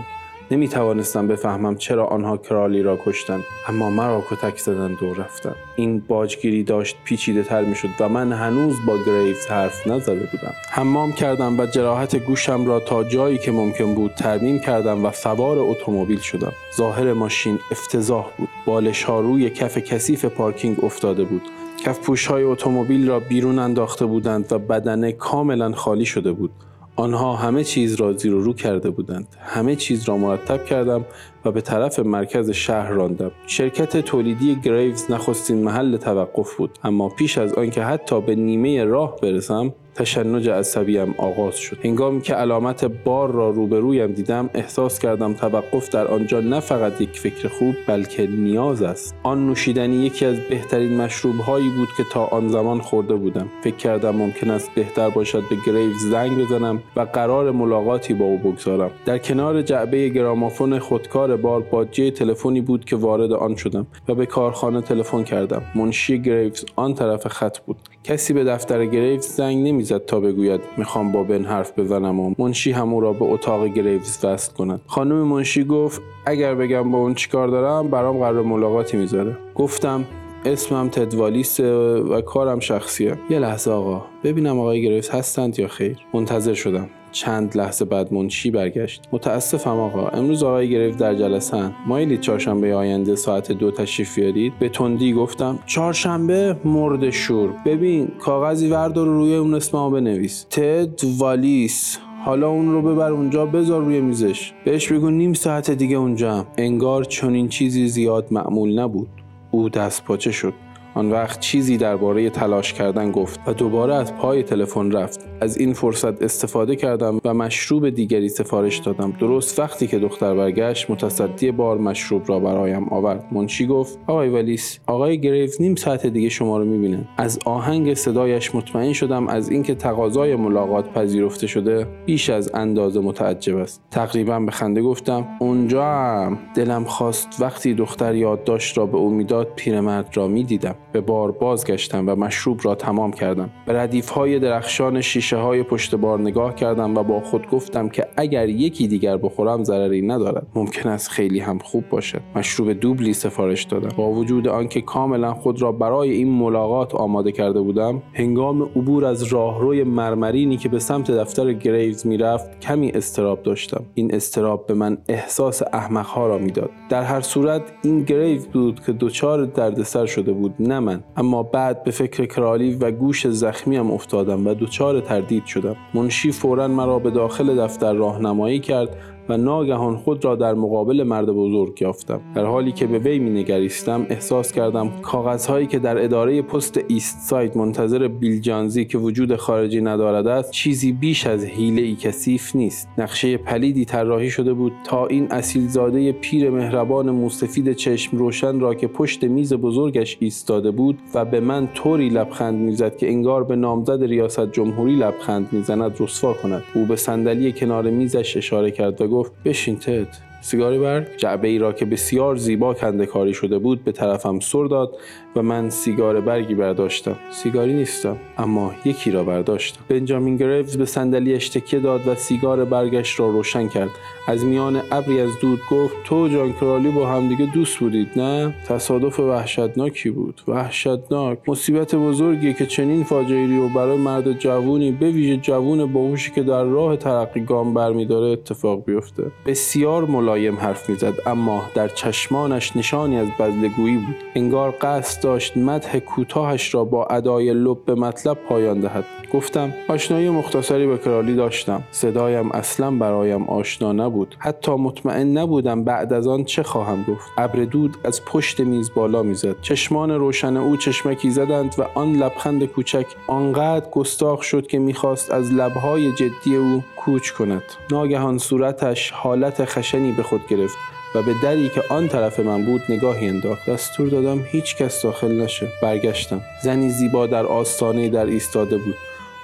نمی‌توانستم بفهمم چرا آنها کرالی را کشتند، اما مرا کتک زدند و رفتند. این باجگیری داشت پیچیده‌تر می‌شد و من هنوز با گریوز حرف نزده بودم. حمام کردم و جراحت گوشم را تا جایی که ممکن بود ترمیم کردم و سوار اتومبیل شدم. ظاهر ماشین افتضاح بود. بالش‌ها روی کف کثیف پارکینگ افتاده بود. کفپوش‌های اتومبیل را بیرون انداخته بودند و بدنه کاملاً خالی شده بود. آنها همه چیز را زیر و رو کرده بودند. همه چیز را مرتب کردم و به طرف مرکز شهر راندم. شرکت تولیدی گریوز نخستین محل توقف بود، اما پیش از آنکه حتی به نیمه راه برسم تشنج عصبیم آغاز شد. هنگامی که علامت بار را روبرویم دیدم احساس کردم توقف در آنجا نه فقط یک فکر خوب بلکه نیاز است. آن نوشیدنی یکی از بهترین مشروب‌هایی بود که تا آن زمان خورده بودم. فکر کردم ممکن است بهتر باشد به گریوز زنگ بزنم و قرار ملاقاتی با او بگذارم. در کنار جعبه گرامافون خودکار بار باجه تلفنی بود که وارد آن شدم و به کارخانه تلفن کردم. منشی گریوز آن طرف خط بود. کسی به دفتر گریوز زنگ نمیزد تا بگوید میخوام با بن حرف بزنم و منشی هم او را به اتاق گریوز وصل کند. خانم منشی گفت اگر بگم با اون چیکار دارم برام قرار ملاقاتی میذاره. گفتم اسمم تدوالیسه و کارم شخصیه. یه لحظه آقا، ببینم آقای گریوز هستند یا خیر. منتظر شدم. چند لحظه بعد منشی برگشت. متاسفم آقا، امروز آقای گریوز در جلسه اند. مایلید چهارشنبه آینده ساعت دو تشریف بیارید؟ به تندی گفتم. چهارشنبه؟ مرد شور. ببین کاغذی وردار رو روی اون اسممو بنویس. تدوالیس. حالا اون رو ببر اونجا، بذار روی میزش. بهش بگو نیم ساعت دیگه اونجام. انگار چنین چیزی زیاد معمول نبود. او دست پاچه شد. آن وقت چیزی درباره تلاش کردن گفت و دوباره از پای تلفن رفت. از این فرصت استفاده کردم و مشروب دیگری سفارش دادم. درست وقتی که دختر برگشت، متصدی بار مشروب را برایم آورد. منشی گفت آقای والیس، آقای گریوز نیم ساعت دیگه شما رو می‌بینه. از آهنگ صدایش مطمئن شدم از اینکه تقاضای ملاقات پذیرفته شده بیش از اندازه متعجب است. تقریبا به خنده گفتم اونجا هم. دلم خواست وقتی دختر یادداشت را به او میداد پیرمرد را می‌دیدم. به بار بازگشتم و مشروب را تمام کردم. به ردیف‌های درخشان شیشه‌های پشت بار نگاه کردم و با خود گفتم که اگر یکی دیگر بخورم ضرری ندارد. ممکن است خیلی هم خوب باشد. مشروب دوبلی سفارش دادم. با وجود آنکه کاملا خود را برای این ملاقات آماده کرده بودم، هنگام عبور از راهروی مرمرینی که به سمت دفتر گریوز می‌رفت، کمی اضطراب داشتم. این اضطراب به من احساس احمق‌ها را می‌داد. در هر صورت این گریوز بود که دچار دردسر شده بود، نه من. اما بعد به فکر کرالی و گوش زخمیم افتادم و دچار تردید شدم. منشی فوراً مرا به داخل دفتر راهنمایی کرد و ناگهان خود را در مقابل مرد بزرگ یافتم. در حالی که به وی می‌نگریستم احساس کردم کاغذهایی که در اداره پست ایست ساید منتظر بیلجانزی که وجود خارجی ندارد است چیزی بیش از حیله‌ای کثیف نیست. نقشه پلیدی طراحی شده بود تا این اصیلزاده پیر مهربان موسفید چشم روشن را که پشت میز بزرگش ایستاده بود و به من طوری لبخند می‌زد که انگار به نامزد ریاست جمهوری لبخند می‌زند رسوا کند. او به صندلی کنار میزش اشاره کرد و گفت بشین تد. سیگاری برگ جعبه ای را که بسیار زیبا کنده کاری شده بود به طرفم سر داد و من سیگار برگی برداشتم. سیگاری نیستم، اما یکی را برداشتم. بنجامین گریوز به صندلی‌اش تکیه داد و سیگار برگش را روشن کرد. از میان ابری از دود گفت تو جان کرالی با همدیگه دوست بودید نه؟ تصادف وحشتناکی بود. وحشتناک. مصیبت بزرگی که چنین فاجعه‌ای رو برای مرد جوونی، به ویژه جوون باهوشی که در راه ترقی گام برمی‌داره اتفاق بیفته. بسیار ملایم حرف می‌زد، اما در چشمانش نشانی از بذله‌گویی بود. انگار قصد داشت مدح کوتاهش را با ادای لب به مطلب پایان دهد. گفتم آشنایی مختصری با کرالی داشتم. صدایم اصلا برایم آشنا نبود. حتی مطمئن نبودم بعد از آن چه خواهم گفت. ابر دود از پشت میز بالا میزد. چشمان روشن او چشمکی زدند و آن لبخند کوچک آنقدر گستاخ شد که میخواست از لبهای جدی او کوچ کند. ناگهان صورتش حالت خشنی به خود گرفت و به دری که آن طرف من بود نگاهی انداخت. دستور دادم هیچ کس داخل نشه. برگشتم. زنی زیبا در آستانه در ایستاده بود.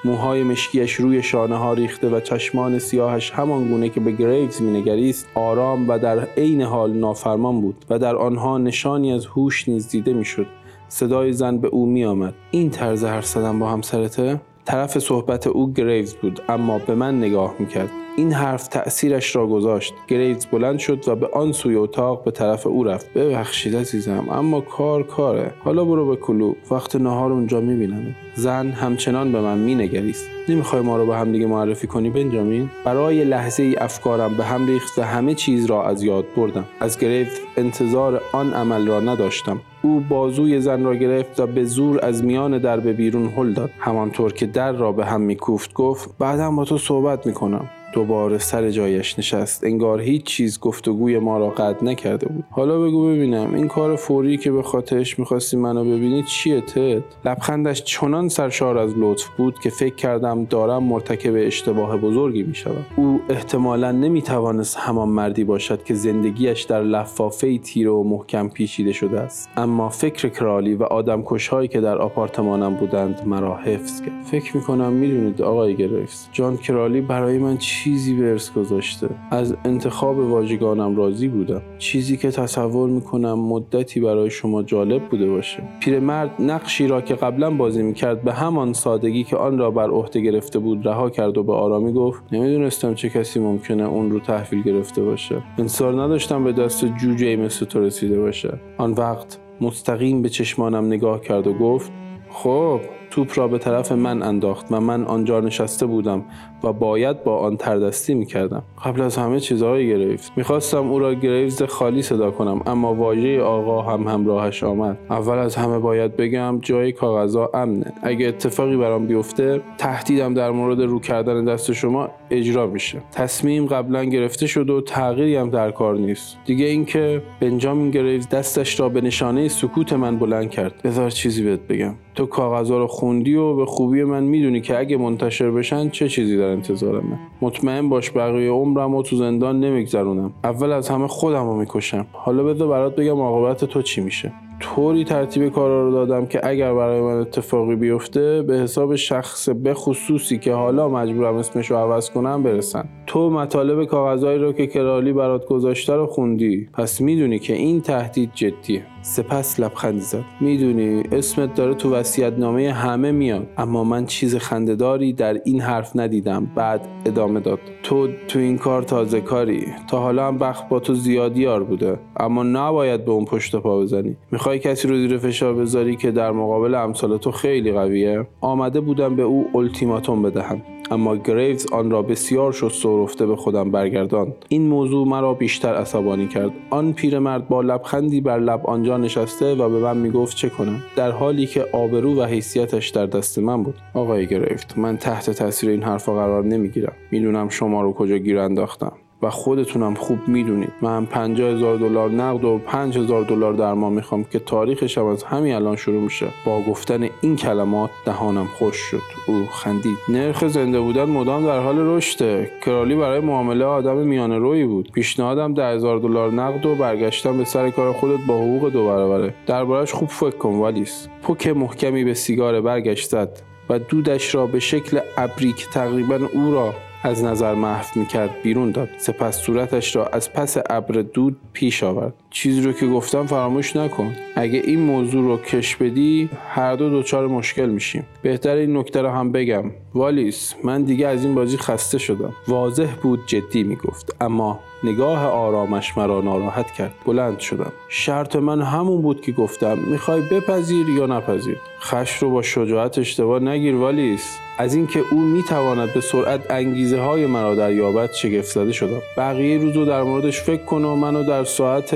موهای مشکیش روی شانه ها ریخته و چشمان سیاهش همان گونه که به گریوز مینگریست آرام و در عین حال نافرمان بود و در آنها نشانی از هوش نیز دیده میشد. صدای زن به او می آمد. این طرز حرف زدن با همسرته؟ طرف صحبت او گریوز بود، اما به من نگاه میکرد. این حرف تأثیرش را گذاشت. گریوز بلند شد و به آن سوی اتاق به طرف او رفت. ببخشید عزیزم، اما کار کاره. حالا برو به کلوب، وقت نهار اونجا میبینمت. زن همچنان به من مینگریست. نمیخوای ما رو به هم دیگه معرفی کنی بنجامین؟ برای لحظه ای افکارم به هم ریخت و همه چیز را از یاد بردم. از گریوز انتظار آن عمل را نداشتم. او بازوی زن را گرفت و به زور از میان در به بیرون هل داد. همانطور که در را به هم میکوفت گفت بعداً با تو صحبت میکنم. دوباره سر جایش نشست. انگار هیچ چیز گفتگوی ما را قطع نکرده بود. حالا بگو ببینم این کار فوری که به خاطرش می‌خواستی منو ببینی چیه تد؟ لبخندش چنان سرشار از لطف بود که فکر کردم دارم مرتکب اشتباه بزرگی می‌شوم. او احتمالاً نمی‌توانست همان مردی باشد که زندگیش در لفافه تیره و محکم پیچیده شده است. اما فکر کرالی و آدمکش‌هایی که در آپارتمانم بودند مرا حفظ کرد. فکر می‌کنم می‌دونید آقای گریوز، جان کرالی برای من چی چیزی به ارث گذاشته. از انتخاب واژگانم راضی بودم. چیزی که تصور میکنم مدتی برای شما جالب بوده باشه. پیرمرد نقشی را که قبلا بازی میکرد به همان سادگی که آن را بر عهده گرفته بود رها کرد و به آرامی گفت: نمیدونستم چه کسی ممکنه اون رو تحویل گرفته باشه. انصار نداشتم به دست جوجه مثل تو رسیده باشه. آن وقت مستقیم به چشمانم نگاه کرد و گفت: خب، توپ را به طرف من انداخت و من آنجا نشسته بودم و باید با آن تردستی میکردم. قبل از همه چیزهای گریوز میخواستم او را گریوز خالی صدا کنم، اما واژه آقا هم همراهش آمد. اول از همه باید بگم جای کاغذها امنه. اگه اتفاقی برام بیفته تهدیدم در مورد رو کردن دست شما اجرا میشه. تصمیم قبلا گرفته شد و تغییری هم در کار نیست. دیگه اینکه بنجامین گریوز دستش را به نشانه سکوت من بلند کرد. بذار چیزی بهت بگم. تو کاغذها رو خوندی و به خوبی من میدونی که اگه منتشر بشن چه چیزی در انتظارمه. مطمئن باش بقیه عمرم رو تو زندان نمیگذرونم. اول از همه خودم رو میکشم. حالا بذار برات بگم عاقبت تو چی میشه. طوری ترتیب کارا رو دادم که اگر برای من اتفاقی بیفته به حساب شخص به خصوصی که حالا مجبورم اسمش رو عوض کنم برسن. تو مطالب کاغذایی رو که کرالی برات گذاشته رو خوندی، پس میدونی که این تهدید جدیه. سپس لبخندی زد. میدونی اسمت داره تو وصیت‌نامه همه میاد، اما من چیز خنده‌داری در این حرف ندیدم. بعد ادامه داد: تو تو این کار تازه کاری. تا حالا هم بخت با تو زیادیار بوده، اما نباید به اون پشت پا بزنی. میخوای کسی رو زیر فشار بذاری که در مقابل امثال تو خیلی قویه. آمده بودم به او التیماتوم بدهم، اما گریوز آن را بسیار شست و رفته به خودم برگرداند. این موضوع مرا بیشتر عصبانی کرد. آن پیرمرد با لبخندی بر لب آنجا نشسته و به من میگفت چه کنم، در حالی که آبرو و حیثیتش در دست من بود. آقای گریوز، من تحت تاثیر این حرفا قرار نمیگیرم. میدونم شما رو کجا گیر انداختم و خودتونم خوب میدونید. من پنجاه هزار دلار نقد و پنج هزار دلار درما میخوام که تاریخش هم از همین الان شروع میشه. با گفتن این کلمات دهانم خشک شد. او خندید. نرخ زنده بودن مدام در حال رشته. کرالی برای معامله آدم میانه روی بود. پیشنهادم ده هزار دلار نقد و برگشتم به سر کار خودت با حقوق دو برابره. دربارش خوب فکر کن والیس. پوک محکمی به سیگار برگشت زد و دودش را به شکل ابری که تقریبا او را از نظر محو میکرد بیرون داد. سپس صورتش را از پس ابر دود پیش آورد. چیزی رو که گفتم فراموش نکن. اگه این موضوع رو کش بدی هر دو دوچار مشکل میشیم. بهتر این نکته رو هم بگم والیس، من دیگه از این بازی خسته شدم. واضح بود جدی میگفت، اما نگاه آرامش مرا ناراحت کرد. بلند شدم. شرط من همون بود که گفتم. میخوای بپذیر یا نپذیر. خش رو با شجاعت اشتباه نگیر والیس. از اینکه او میتواند به سرعت انگیزه های مرا دریابد شگفت زده شدم. بقیه روزو در موردش فکر کن. و منو در ساعت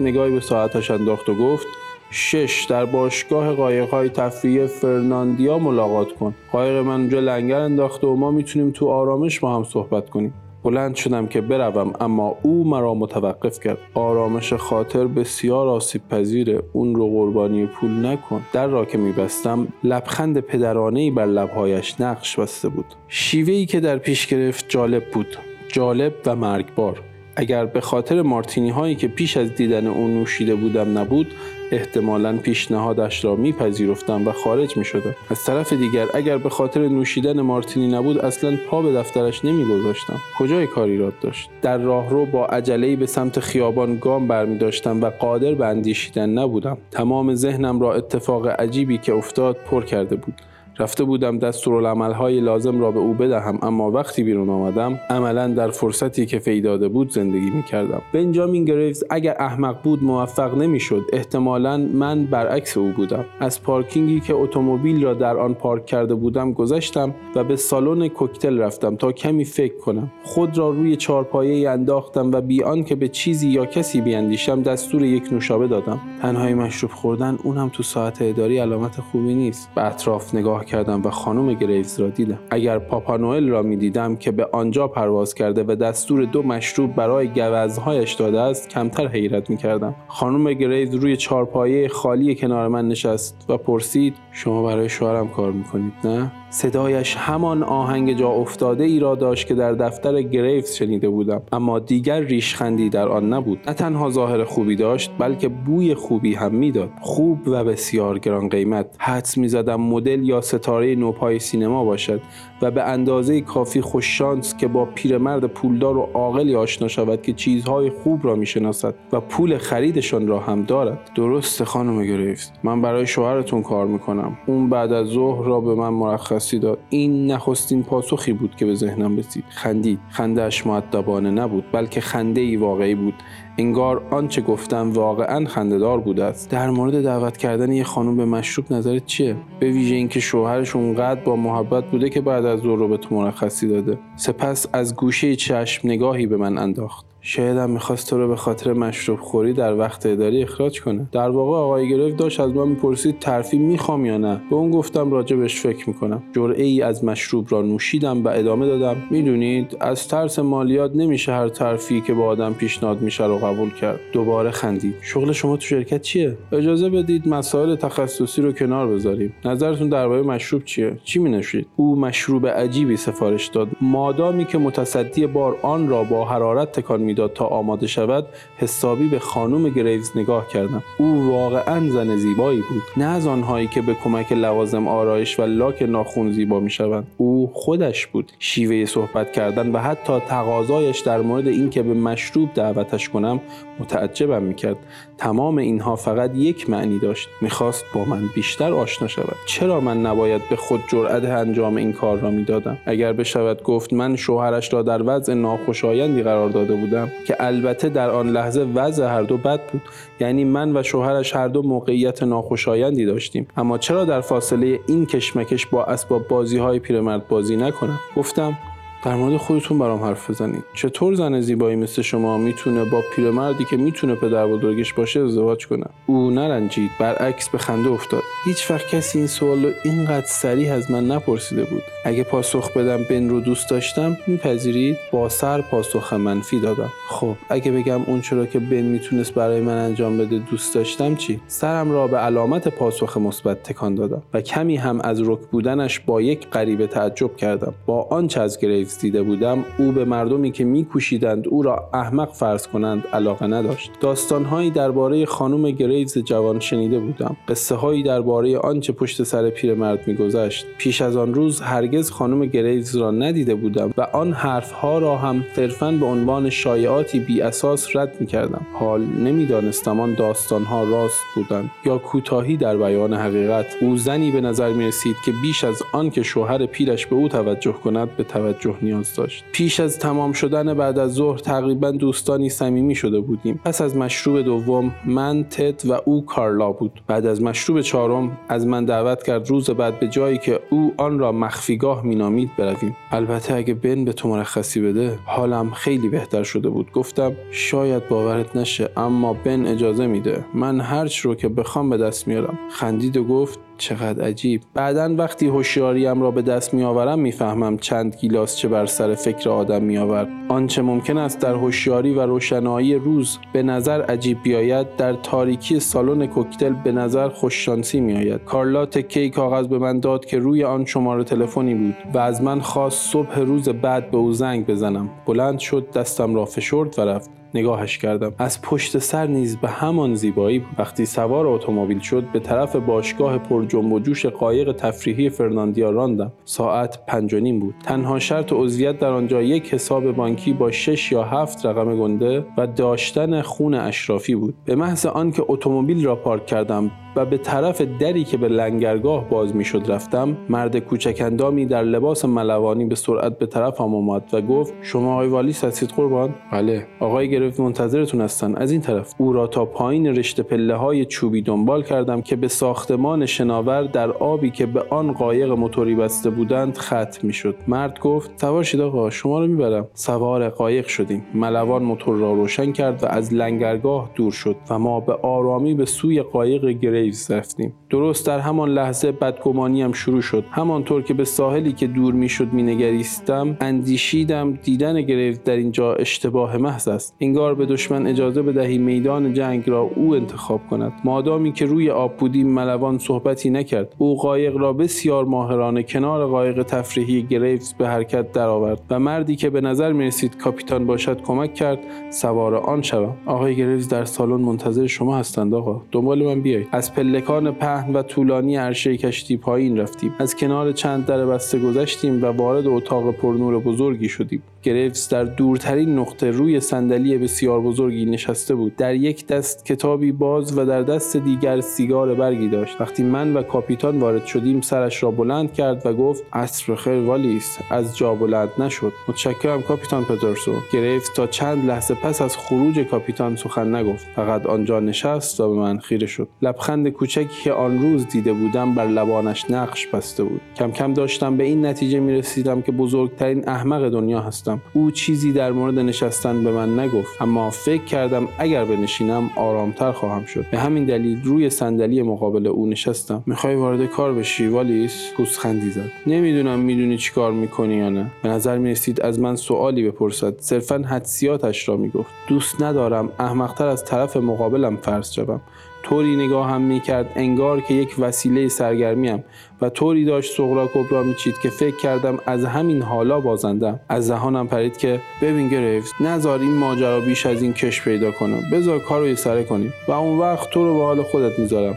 نگاهی به ساعتش انداخت و گفت شش در باشگاه قایق‌های تفریحی فرناندیا ملاقات کن. قایق من اونجا لنگر انداخته و ما میتونیم تو آرامش با هم صحبت کنیم. بلند شدم که بروم، اما او مرا متوقف کرد. آرامش خاطر بسیار آسیب پذیره. اون رو قربانی پول نکن. در را که میبستم لبخند پدرانه‌ای بر لب‌هایش نقش بسته بود. شیوه‌ای که در پیش گرفت جالب بود، جالب و مرگبار. اگر به خاطر مارتینی هایی که پیش از دیدن اون نوشیده بودم نبود، احتمالاً پیشنهادش را میپذیرفتم و خارج میشدم. از طرف دیگر اگر به خاطر نوشیدن مارتینی نبود اصلاً پا به دفترش نمیگذاشتم. کجای کاری را داشت؟ در راهرو با عجله‌ای به سمت خیابان گام برمی‌داشتم و قادر به اندیشیدن نبودم. تمام ذهنم را اتفاق عجیبی که افتاد پر کرده بود. رفته بودم دستورالعمل‌های لازم را به او بدهم، اما وقتی بیرون آمدم عملاً در فرصتی که فی داده بود زندگی می‌کردم. بنجامین گریوز اگر احمق بود موفق نمی‌شد. احتمالاً من برعکس او بودم. از پارکینگی که اتومبیل را در آن پارک کرده بودم گذشتم و به سالن کوکتل رفتم تا کمی فکر کنم. خود را روی چهارپایه انداختم و بی آنکه به چیزی یا کسی بیاندیشم دستور یک نوشابه دادم. تنهایی مشروب خوردن اونم تو ساعت اداری علامت خوبی نیست. به اطراف نگاه کردم و خانم گریوز را دیدم. اگر پاپا نوئل را می دیدم که به آنجا پرواز کرده و دستور دو مشروب برای گوزهایش داده است کمتر حیرت می کردم. خانم گریوز روی چهارپایه خالی کنار من نشست و پرسید شما برای شوهرم کار می کنید نه؟ صدایش همان آهنگ جا افتاده ای را داشت که در دفتر گریوز شنیده بودم، اما دیگر ریشخندی در آن نبود. نه تنها ظاهر خوبی داشت، بلکه بوی خوبی هم میداد، خوب و بسیار گران قیمت. حدس میزدم مدل یا ستاره نوپای سینما باشد و به اندازه کافی خوش شانس که با پیرمرد پولدار و عاقلی آشنا شود که چیزهای خوب را میشناسد و پول خریدشان را هم دارد. درست خانم گریوز، من برای شوهرتون کار میکنم. اون بعد از ظهر را به من مرخص داد. این نخستین پاسخی بود که به ذهنم رسید. خندید. خنده‌اش مؤدبانه نبود، بلکه خنده‌ای واقعی بود. انگار آنچه گفتم واقعاً خنده‌دار بوده است. در مورد دعوت کردن یک خانم به مشروب نظرت چیه؟ به ویژه اینکه شوهرش اونقدر با محبت بوده که بعد از ظهر رو به تو مرخصی داده. سپس از گوشه چشم نگاهی به من انداخت. شاید هم می‌خواست تو رو به خاطر مشروب خوری در وقت اداری اخراج کنه. در واقع آقای گرفت داشت از من می‌پرسید ترفیع می‌خوام یا نه. به اون گفتم راجبش فکر می‌کنم. جرعه‌ای از مشروب را نوشیدم و ادامه دادم. می‌دونید از ترس مالیات نمیشه هر ترفیعی که به آدم پیشنهاد میشه رو قبول کرد. دوباره خندید. شغل شما تو شرکت چیه؟ اجازه بدید مسائل تخصصی رو کنار بذاریم. نظرتون درباره مشروب چیه؟ چی می‌نوشید؟ او مشروب عجیبی سفارش داد. مادامی که متصدی بار آن را با حرارت تکان می داد تا آماده شود، حسابی به خانم گریوز نگاه کردم. او واقعاً زن زیبایی بود، نه از آنهایی که به کمک لوازم آرایش و لاک ناخن زیبا میشوند. او خودش بود. شیوه صحبت کردن و حتی تقاضایش در مورد اینکه به مشروب دعوتش کنم متعجبم میکرد. تمام اینها فقط یک معنی داشت، میخواست با من بیشتر آشنا شود. چرا من نباید به خود جرأت انجام این کار را میدادم؟ اگر بشود گفت من شوهرش را در وضع ناخوشایندی قرار داده بودم که البته در آن لحظه وضع هر دو بد بود، یعنی من و شوهرش هر دو موقعیت ناخوشایندی داشتیم، اما چرا در فاصله این کشمکش با اسباب بازی های پیرمرد بازی نکنم؟ گفتم در مورد خودتون برام حرف بزنید. چطور زن زیبایی مثل شما میتونه با پیرمردی که میتونه پدر بزرگش باشه ازدواج کنه؟ او نرنجید، برعکس به خنده افتاد. هیچ وقت کسی این سوال رو اینقدر صریح از من نپرسیده بود. اگه پاسخ بدم بن رو دوست داشتم میپذیرید؟ با سر پاسخ منفی دادم. خب اگه بگم اون چرا که بن میتونست برای من انجام بده دوست داشتم چی؟ سرم را به علامت پاسخ مثبت تکان دادم و کمی هم از رک بودنش با یک غریبه تعجب کردم. با آنچه از گریوز دیده بودم، او به مردمی که میکوشیدند او را احمق فرض کنند علاقه نداشت. داستانهایی درباره خانم گریوز جوان شنیده بودم، قصه هایی درباره آنچه پشت سر پیرمرد میگذشت. پیش از آن روز هرگز خانم گریوز را ندیده بودم و آن حرف ها را هم صرفاً به عنوان شایعاتی بی اساس رد میکردم. حال نمیدانستم آن داستان ها راست بودند یا کوتاهی در بیان حقیقت. او زنی به نظر می رسید که بیش از آن که شوهر پیرش به او توجه کند به توجه نیاز داشت. پیش از تمام شدن بعد از ظهر تقریبا دوستانی صمیمی شده بودیم. پس از مشروب دوم من، تد و او کارلا بود. بعد از مشروب چهارم از من دعوت کرد روز بعد به جایی که او آن را مخفیگاه مینامید برویم. البته اگه بن به تو مرخصی بده. حالم خیلی بهتر شده بود. گفتم شاید باورت نشه اما بن اجازه میده. من هرچی رو که بخوام به دست میارم. خندید و گفت چقدر عجیب. بعداً وقتی هوشیاریم را به دست میآورم میفهمم چند گیلاس چه بر سر فکر آدم میآورد. آنچه ممکن است در هوشیاری و روشنایی روز به نظر عجیب بیاید، در تاریکی سالن کوکتل به نظر خوششانسی میآید. کارلا تکه‌ای کاغذ به من داد که روی آن شماره تلفنی بود و از من خواست صبح روز بعد به او زنگ بزنم. بلند شد، دستم را فشرد و رفت. نگاهش کردم. از پشت سر نیز به همان زیبایی بود. وقتی سوار اتومبیل شد به طرف باشگاه پر جنب و جوش قایق تفریحی فرناندیا راندم. ساعت پنج و نیم بود. تنها شرط عضویت در آنجا یک حساب بانکی با شش یا هفت رقم گنده و داشتن خون اشرافی بود. به محض آنکه اتومبیل را پارک کردم و به طرف دری که به لنگرگاه باز میشد رفتم، مرد کوچک اندامی در لباس ملوانی به سرعت به طرفم آمد و گفت شما آقای والیس هستید قربان؟ بله. آقای گرفت منتظرتون هستن از این طرف. او را تا پایین رشته پله‌های چوبی دنبال کردم که به ساختمان شناور در آبی که به آن قایق موتوری بسته بودند ختم میشد. مرد گفت سوار شید آقا، شما رو میبرم. سوار قایق شدیم. ملوان موتور را روشن کرد و از لنگرگاه دور شد و ما به آرامی به سوی قایق گرفت رفتیم. درست در همان لحظه بدگمانیم شروع شد. همانطور که به ساحلی که دور میشد مینگریستم، اندیشیدم دیدن گریوز در اینجا اشتباه محض است. انگار به دشمن اجازه بدهی میدان جنگ را او انتخاب کند. مادامی که روی آب بودیم ملوان صحبتی نکرد. او قایق را بسیار ماهرانه کنار قایق تفریحی گریوز به حرکت درآورد و مردی که به نظر می‌رسید کاپیتان باشد کمک کرد سوار آن شوم. آقای گریوز در سالن منتظر شما هستند. آقا دنبال من بیایید. از پلکان و طولانی عرشه کشتی پایین رفتیم. از کنار چند در بسته گذشتیم و وارد اتاق پرنور بزرگی شدیم. گریوز در دورترین نقطه روی صندلی بسیار بزرگی نشسته بود. در یک دست کتابی باز و در دست دیگر سیگار برگی داشت. وقتی من و کاپیتان وارد شدیم سرش را بلند کرد و گفت عصر بخیر والیس. از جا بلند نشد. متشکرم کاپیتان پترسون. گریوز تا چند لحظه پس از خروج کاپیتان سخن نگفت. فقط آنجا نشست و به من خیره شد. لبخند کوچکی که آن روز دیده بودم بر لبانش نقش بسته بود. کم کم داشتم به این نتیجه می رسیدم که بزرگترین احمق دنیا هستم. او چیزی در مورد نشستن به من نگفت، اما فکر کردم اگر بنشینم آرامتر خواهم شد. به همین دلیل روی صندلی مقابل او نشستم. میخوای وارد کار بشی والیس؟ پوزخندی زد. نمیدونم میدونی چی کار میکنی یا نه. به نظر می رسید از من سوالی بپرسد. صرفا حدسیاتش را میگفت. دوست ندارم احمقتر از طرف مقابلم فرض شوم. طوری نگاه هم میکرد انگار که یک وسیله سرگرمیم و طوری داشت صغرا کبرا میچید که فکر کردم از همین حالا بازندم. از ذهنم پرید که ببین گریوز، نذار این ماجرا بیش از این کش پیدا کنه. بذار کارو یه سره کنیم و اون وقت تو رو به حال خودت میذارم.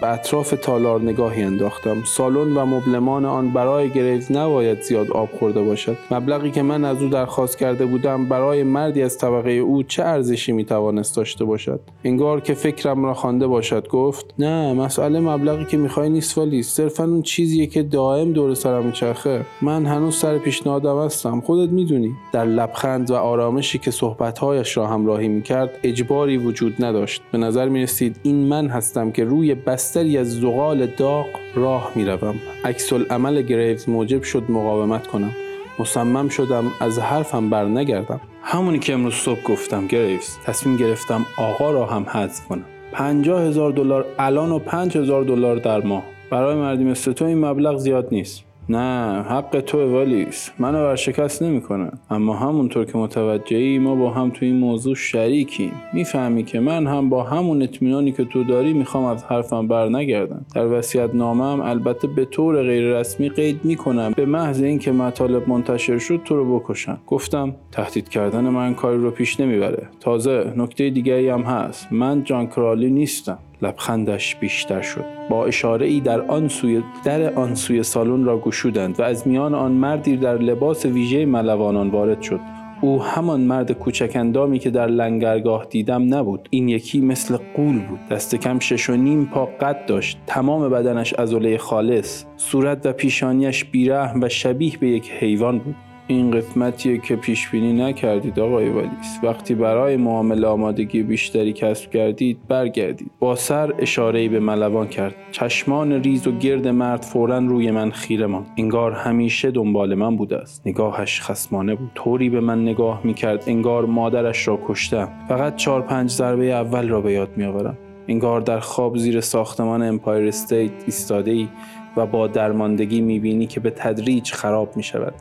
به اطراف تالار نگاهی انداختم. سالن و مبلمان آن برای گریوز نباید زیاد آب خورده باشد. مبلغی که من از او درخواست کرده بودم برای مردی از طبقه او چه ارزشی میتوانست داشته باشد؟ انگار که فکرم را خوانده باشد گفت نه، مسئله مبلغی که میخوای نیست والی، صرفا اون چیزیه که دائم دور سرم میچرخه. من هنوز سر پیشنهادم هستم، خودت میدونی. در لبخند و آرامشی که صحبتهایش را همراهی میکرد اجباری وجود نداشت. به نظر میرسید این من هستم که روی بس سری از زغال داغ راه می روم. عکس العمل گریوز موجب شد مقاومت کنم. مصمم شدم از حرفم بر نگردم. همونی که امروز صبح گفتم گریوز. تصمیم گرفتم آقا را هم حذف کنم. پنجاه هزار دلار الان و پنج هزار دلار در ماه. برای مردی مثل تو این مبلغ زیاد نیست. نه، حق توه والیس. منو ورشکست نمیکنه. اما همونطور که متوجهی ما با هم تو این موضوع شریکیم. میفهمی که من هم با همون اطمینانی که تو داری میخوام از حرفم بر نگردم. در وصیت‌نامه‌ام البته به طور غیر رسمی قید میکنم به محض اینکه مطالب منتشر شد تو رو بکشن. گفتم تهدید کردن من کاری رو پیش نمیبره. تازه نکته دیگری هم هست. من جان کرالی نیستم. لبخندش بیشتر شد. با اشاره ای در آن سوی در آن سوی سالن را گشودند و از میان آن مردی در لباس ویژه ملوانان وارد شد. او همان مرد کوچک اندامی که در لنگرگاه دیدم نبود. این یکی مثل غول بود. دست کم شش و نیم پا قد داشت. تمام بدنش عضله خالص. صورت و پیشانیش بیرحم و شبیه به یک حیوان بود. این قسمتیه که پیش بینی نکردید آقای والیس. وقتی برای معامله آمادگی بیشتری کسب کردید برگردید. با سر اشاره‌ای به ملوان کرد. چشمان ریز و گرد مرد فوراً روی من خیره ماند. انگار همیشه دنبال من بوده است. نگاهش خصمانه بود. طوری به من نگاه میکرد انگار مادرش را کشتم. فقط چهار پنج ضربه اول را به یاد میآورم. انگار در خواب زیر ساختمان امپایر استیت ایستاده‌ای و با درماندگی میبینی که به تدریج خراب میشود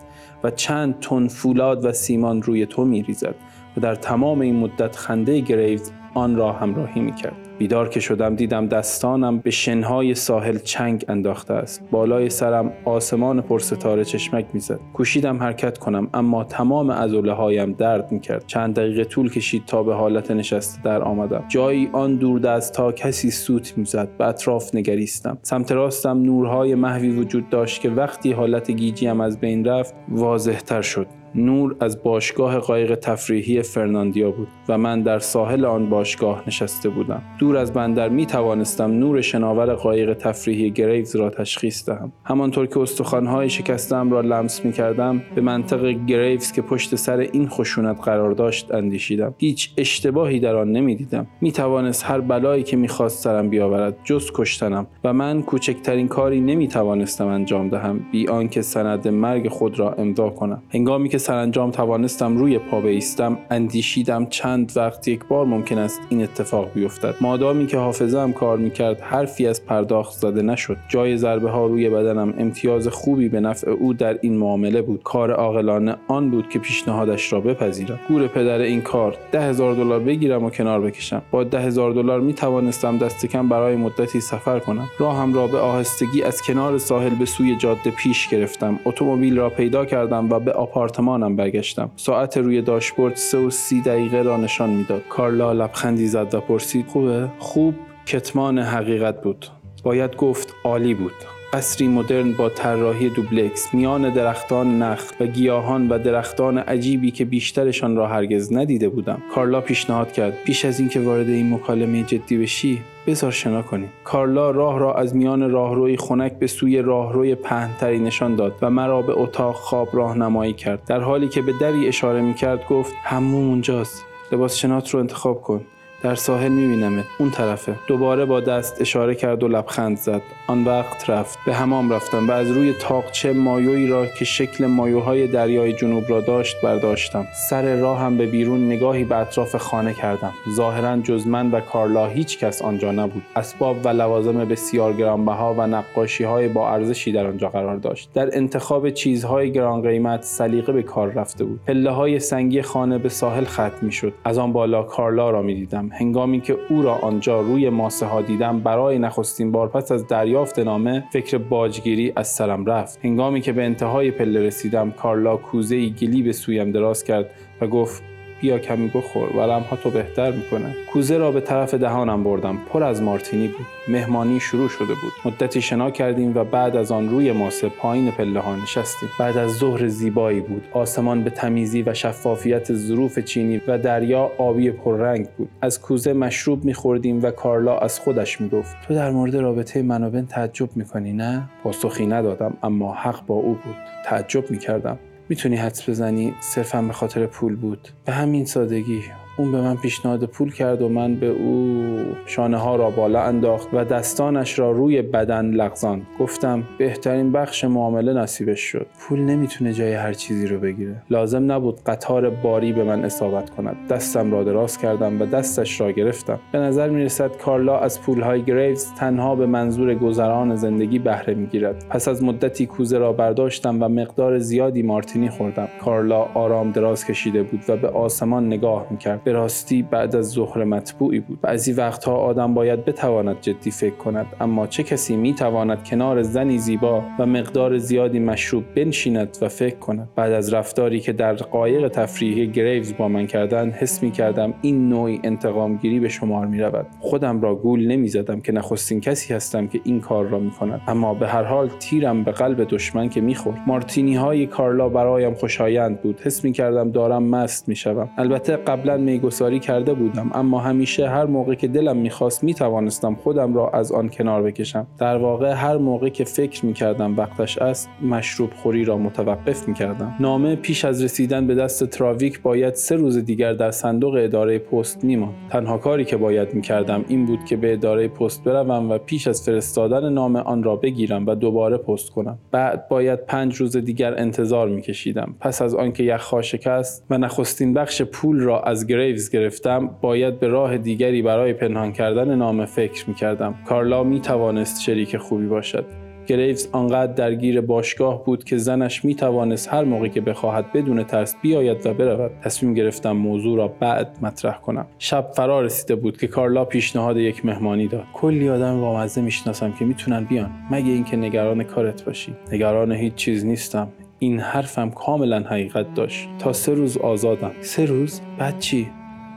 و چند تن فولاد و سیمان روی تو میریزد و در تمام این مدت خنده گریوز آن را همراهی میکرد. بیدار که شدم دیدم دستانم به شنهای ساحل چنگ انداخته است. بالای سرم آسمان پرستاره چشمک میزد. کوشیدم حرکت کنم اما تمام عضله هایم درد میکرد. چند دقیقه طول کشید تا به حالت نشسته در آمدم. جایی آن دوردست تا کسی سوت میزد. به اطراف نگریستم. سمت راستم نورهای محوی وجود داشت که وقتی حالت گیجیم از بین رفت واضح تر شد. نور از باشگاه قایق تفریحی فرناندیا بود و من در ساحل آن باشگاه نشسته بودم. دور از بندر می توانستم نور شناور قایق تفریحی گریوز را تشخیص دهم. همانطور که استخوان‌های شکسته‌ام را لمس می کردم به منطقه گریوز که پشت سر این خشونت قرار داشت اندیشیدم. هیچ اشتباهی در آن نمی دیدم. می توانست هر بلایی که می خواست سرم بیاورد جز کشتنم و من کوچکترین کاری نمی توانستم انجام دهم بی آنکه سند مرگ خود را امضا کنم. هنگامی که سرانجام توانستم روی پا بایستم، اندیشیدم چند وقت یک بار ممکن است این اتفاق بیفتد. مادامی که حافظه‌ام کار میکرد حرفی از پرداخت زده نشد. جای ضربه ها روی بدنم امتیاز خوبی به نفع او در این معامله بود. کار عاقلانه آن بود که پیشنهادش را بپذیرم. گور پدر این کار، ده هزار دلار بگیرم و کنار بکشم. با ده هزار دلار می توانستم دست کم برای مدتی سفر کنم. راهم را به آهستگی از کنار ساحل به سوی جاده پیش گرفتم. اتومبیل را پیدا کردم و به آپارتمانم برگشتم. ساعت روی داشبورد سه و سی دقیقه را نشان میداد. کارلا لبخندی زد و پرسید: خوبه؟ خوب کتمان حقیقت بود. باید گفت عالی بود. قصری مدرن با طراحی دوبلکس میان درختان نخل و گیاهان و درختان عجیبی که بیشترشان را هرگز ندیده بودم. کارلا پیشنهاد کرد: پیش از اینکه وارد این مکالمه جدی بشی، بذار شنا کنیم. کارلا راه را از میان راهروی خنک به سوی راهروی پهن‌تری نشان داد و مرا به اتاق خواب راهنمایی کرد. در حالی که به دری اشاره می‌کرد گفت: حموم اونجاست. لباس شنات رو انتخاب کن. در ساحل میبینمت، اون طرفه. دوباره با دست اشاره کرد و لبخند زد. آن وقت رفت. به حمام رفتم و از روی تاقچه مایویی را که شکل مایوهای دریای جنوب را داشت برداشتم. سر راهم به بیرون نگاهی به اطراف خانه کردم. ظاهراً جز من و کارلا هیچ کس آنجا نبود. اسباب و لوازم بسیار گرانبها و نقاشی‌های با ارزشی در آنجا قرار داشت. در انتخاب چیزهای گران قیمت سلیقه به کار رفته بود. پله‌های سنگی خانه به ساحل ختم می‌شد. از آن بالا کارلا را می‌دیدم. هنگامی که او را آنجا روی ماسه ها دیدم، برای نخستین بار پس از دریافت نامه، فکر باجگیری از سرم رفت. هنگامی که به انتهای پله رسیدم، کارلا کوزه‌ای گلی به سویم دراز کرد و گفت: بیا کمی بخور، ورم‌ها تو بهتر میکنن. کوزه را به طرف دهانم بردم. پر از مارتینی بود. مهمانی شروع شده بود. مدتی شنا کردیم و بعد از آن روی ماسه پایین پله‌ها نشستیم. بعد از ظهر زیبایی بود. آسمان به تمیزی و شفافیت ظروف چینی و دریا آبی پررنگ بود. از کوزه مشروب میخوردیم و کارلا از خودش میگفت: تو در مورد رابطه من و بن تعجب میکنی، نه؟ پاسخی ندادم، اما حق با او بود. تعجب میکردم. میتونی حدس بزنی صرفاً به خاطر پول بود. به همین سادگی. اون به من پیشنهاد پول کرد و من به او. شانه ها را بالا انداخت و دستانش را روی بدن لغزاند. گفتم بهترین بخش معامله نصیبش شد. پول نمیتونه جای هر چیزی رو بگیره. لازم نبود قطار باری به من اصابت کند. دستم را دراز کردم و دستش را گرفتم. به نظر میرسد کارلا از پولهای گریوز تنها به منظور گذران زندگی بهره میگیرد. پس از مدتی کوزه را برداشتم و مقدار زیادی مارتینی خوردم. کارلا آرام دراز کشیده بود و به آسمان نگاه میکرد. به راستی بعد از ظهر مطبوعی بود. بعضی وقتها آدم باید بتواند جدی فکر کند، اما چه کسی میتواند کنار زنی زیبا و مقدار زیادی مشروب بنشیند و فکر کند؟ بعد از رفتاری که در قایق تفریحی گریوز با من کردند، حس میکردم این نوعی انتقامگیری به شمار میرود. خودم را گول نمیزدم که نخستین کسی هستم که این کار را میکند، اما به هر حال تیرم به قلب دشمن که میخورد. مارتینی های کارلا برایم خوشایند بود. حس میکردم دارم مست میشوم. البته قبلا گساری کرده بودم، اما همیشه هر موقع که دلم میخواست میتوانستم خودم را از آن کنار بکشم. در واقع هر موقع که فکر میکردم وقتش است، مشروب خوری را متوقف میکردم. نامه پیش از رسیدن به دست تراویک باید سه روز دیگر در صندوق اداره پست میماند. تنها کاری که باید میکردم این بود که به اداره پست بروم و پیش از فرستادن نامه آن را بگیرم و دوباره پست کنم. بعد باید پنج روز دیگر انتظار میکشیدم. پس از آنکه یخها شکست و نخستین بخش پول را از گریوز گرفتم، باید به راه دیگری برای پنهان کردن نامه فکر می‌کردم. کارلا می‌توانست شریک خوبی باشد. گریوز آنقدر درگیر باشگاه بود که زنش می‌توانست هر موقع که بخواهد بدون ترس بیاید و برود. تصمیم گرفتم موضوع را بعد مطرح کنم. شب فرا رسیده بود که کارلا پیشنهاد یک مهمانی داد. کلی آدم بامزه می‌شناسم که می‌تونن بیان، مگه اینکه نگران کارت باشی. نگران هیچ چیز نیستم. این حرفم کاملا حقیقت داشت. تا سه روز آزادم. سه روز؟ بعد چی؟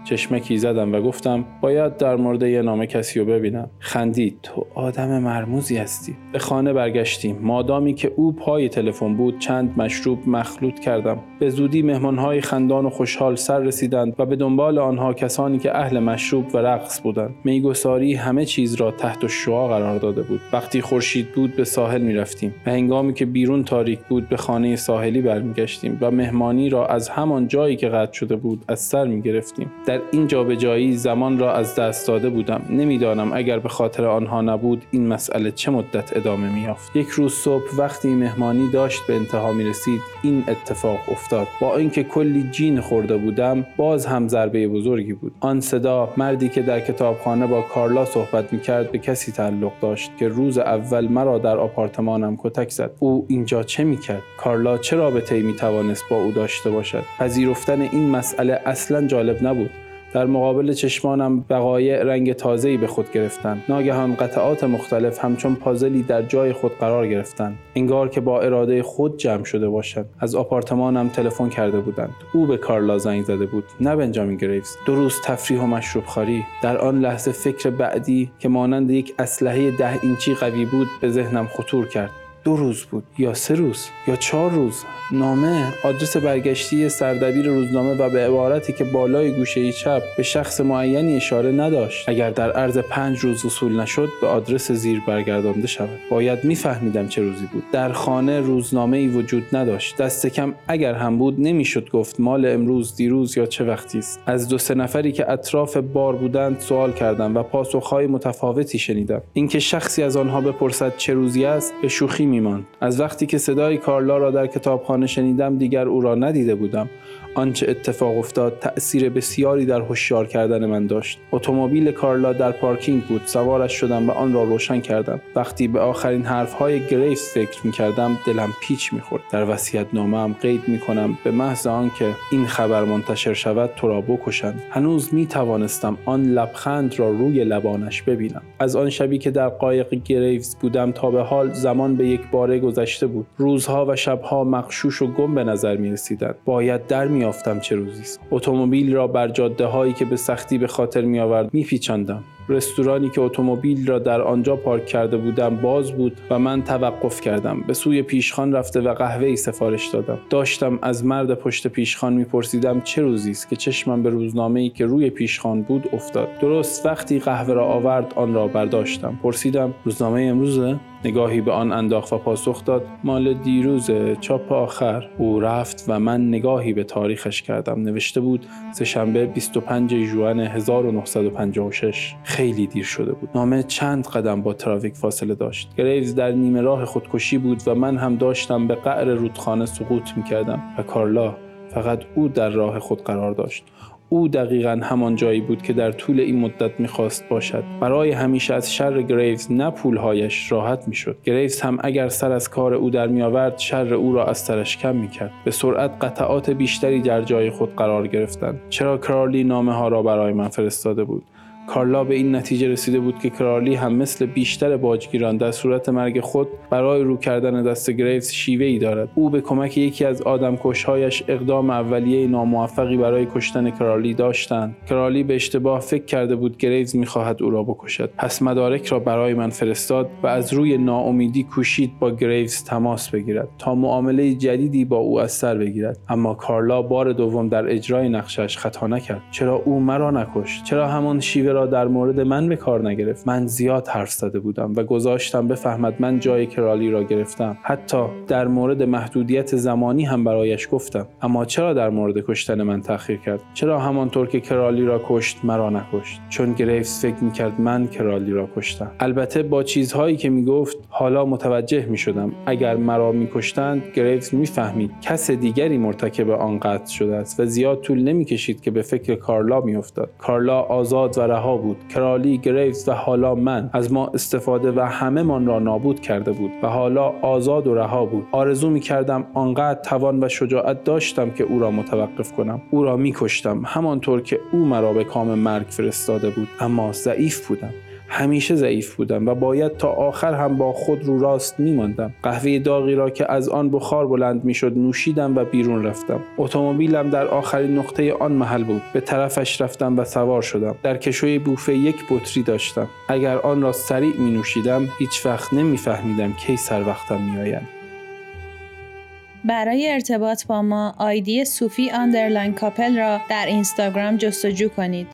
چشمکی زدم و گفتم باید در مورد یه نامه کسی رو ببینم. خندید. تو آدم مرموزی هستی. به خانه برگشتیم. مادامی که او پای تلفن بود، چند مشروب مخلوط کردم. به زودی مهمانهای خندان و خوشحال سر رسیدند و به دنبال آنها کسانی که اهل مشروب و رقص بودند. میگساری همه چیز را تحت شعاع قرار داده بود. وقتی خورشید بود به ساحل می‌رفتیم و هنگامی که بیرون تاریک بود به خانه ساحلی برمیگشتیم و مهمانی را از همان جایی که قطع شده بود از سر می‌گرفتیم. در این جابجایی زمان را از دست داده بودم. نمیدانم اگر به خاطر آنها نبود این مسئله چه مدت ادامه می‌یافت. یک روز صبح وقتی مهمانی داشت به انتها می‌رسید این اتفاق افتاد. با اینکه کلی جین خورده بودم باز هم ضربه بزرگی بود. آن صدا مردی که در کتابخانه با کارلا صحبت می‌کرد به کسی تعلق داشت که روز اول مرا در آپارتمانم کتک زد. او اینجا چه می‌کرد؟ کارلا چه رابطه‌ای می‌توانست با او داشته باشد؟ پذیرفتن این مسئله اصلا جالب نبود. در مقابل چشمانم بقایع رنگ تازه‌ای به خود گرفتند. ناگهان قطعات مختلف همچون پازلی در جای خود قرار گرفتند، انگار که با اراده خود جمع شده باشند. از آپارتمانم تلفن کرده بودند. او به کارلا زنگ زده بود، نه بنجامین گریوز. دو روز تفریح و مشروب خوری. در آن لحظه فکر بعدی که مانند یک اسلحه ده اینچی قوی بود به ذهنم خطور کرد. دو روز بود، یا سه روز، یا چهار روز. نامه، آدرس برگشتی سردبیر روزنامه و به عبارتی که بالای گوشه چپ به شخص معینی اشاره نداشت. اگر در عرض پنج روز وصول نشد به آدرس زیر برگردانده شود. باید میفهمیدم چه روزی بود. در خانه روزنامه‌ای وجود نداشت. دست کم اگر هم بود نمیشد گفت مال امروز، دیروز یا چه وقتی است. از دو سه نفری که اطراف بار بودند سوال کردم و پاسخ‌های متفاوتی شنیدم. اینکه شخصی از آنها بپرسد چه روزی است به شوخی می‌ماند. از وقتی که صدای کارلا را در کتاب شنیدم دیگر او را ندیده بودم. آنچه اتفاق افتاد تأثیر بسیاری در هوشیار کردن من داشت. اتومبیل کارلا در پارکینگ بود. سوارش شدم و آن را روشن کردم. وقتی به آخرین حرفهای گریوز فکر می‌کردم دلم پیچ می‌خورد. در وصیت‌نامه‌ام قید می‌کنم به محض آنکه این خبر منتشر شود تو را بکشند. هنوز می‌توانستم آن لبخند را روی لبانش ببینم. از آن شبی که در قایق گریوز بودم تا به حال زمان به یک باره گذشته بود. روزها و شب‌ها مغشوش و گم به نظر می‌رسیدند. باید در می یافتم چه روزی است. اتومبیل را بر جاده‌هایی که به سختی به خاطر می‌آورد می‌پیچاندم. رستورانی که اتومبیل را در آنجا پارک کرده بودم باز بود و من توقف کردم. به سوی پیشخوان رفته و قهوه‌ای سفارش دادم. داشتم از مرد پشت پیشخوان می‌پرسیدم چه روزی است که چشمم به روزنامه‌ای که روی پیشخوان بود افتاد. درست وقتی قهوه را آورد آن را برداشتم. پرسیدم روزنامه امروزه؟ نگاهی به آن انداخت و پاسخ داد مال دیروزه، چاپ آخر. او رفت و من نگاهی به تاریخش کردم. نوشته بود سه‌شنبه بیست و پنجم ژوئن هزار و نهصد و پنجاه و شش. خیلی دیر شده بود. نامه چند قدم با تراویک فاصله داشت. گریوز در نیمه راه خودکشی بود و من هم داشتم به قعر رودخانه سقوط می‌کردم. و کارلا، فقط او در راه خود قرار داشت. او دقیقاً همان جایی بود که در طول این مدت می‌خواست باشد. برای همیشه از شر گریوز نه پولهایش راحت می‌شد. گریوز هم اگر سر از کار او در می‌آورد شر او را از سرش کم می‌کرد. به سرعت قطعات بیشتری در جای خود قرار گرفتند. چرا کارلی نامه‌ها را برای من فرستاده بود؟ کارلا به این نتیجه رسیده بود که کرالی هم مثل بیشتر باجگیران در صورت مرگ خود برای رو کردن دست گریوز شیوه‌ای دارد. او به کمک یکی از آدمکش‌هایش اقدام اولیه ناموفقی برای کشتن کرالی داشتند. کرالی به اشتباه فکر کرده بود گریوز می‌خواهد او را بکشد. پس مدارک را برای من فرستاد و از روی ناامیدی کوشید با گریوز تماس بگیرد تا معامله جدیدی با او از سر بگیرد. اما کارلا بار دوم در اجرای نقشش خطا نکرد. چرا او مرا نکشت؟ چرا همان شیوه را در مورد من به کار نگرفت؟ من زیاد حرف زده بودم و گذاشتم بفهمد من جای کرالی را گرفتم. حتی در مورد محدودیت زمانی هم برایش گفتم. اما چرا در مورد کشتن من تأخیر کرد؟ چرا همانطور که کرالی را کشت مرا نکشت؟ چون گریوز فکر می‌کرد من کرالی را کشتم. البته با چیزهایی که میگفت حالا متوجه می‌شدم اگر مرا می‌کشتند گریوز می‌فهمید کس دیگری مرتکب آن قتل شده است و زیاد طول نمی‌کشید که به فکر کارلا می‌افتاد. کارلا آزاد و بود. کرالی، گریوز و حالا من از ما استفاده و همه من را نابود کرده بود و حالا آزاد و رها بود. آرزو می کردم آنقدر توان و شجاعت داشتم که او را متوقف کنم. او را می کشتم همانطور که او مرا به کام مرگ فرستاده بود. اما ضعیف بودم. همیشه ضعیف بودم و باید تا آخر هم با خود رو راست می‌ماندم. قهوه داغی را که از آن بخار بلند می‌شد نوشیدم و بیرون رفتم. اتومبیلم در آخرین نقطه آن محل بود. به طرفش رفتم و سوار شدم. در کشوی بوفه یک بطری داشتم. اگر آن را سریع می‌نوشیدم هیچ وقت نمی‌فهمیدم کی سر وقتم می‌آید. برای ارتباط با ما آیدی صوفی اندرلاین کاپل را در اینستاگرام جستجو کنید.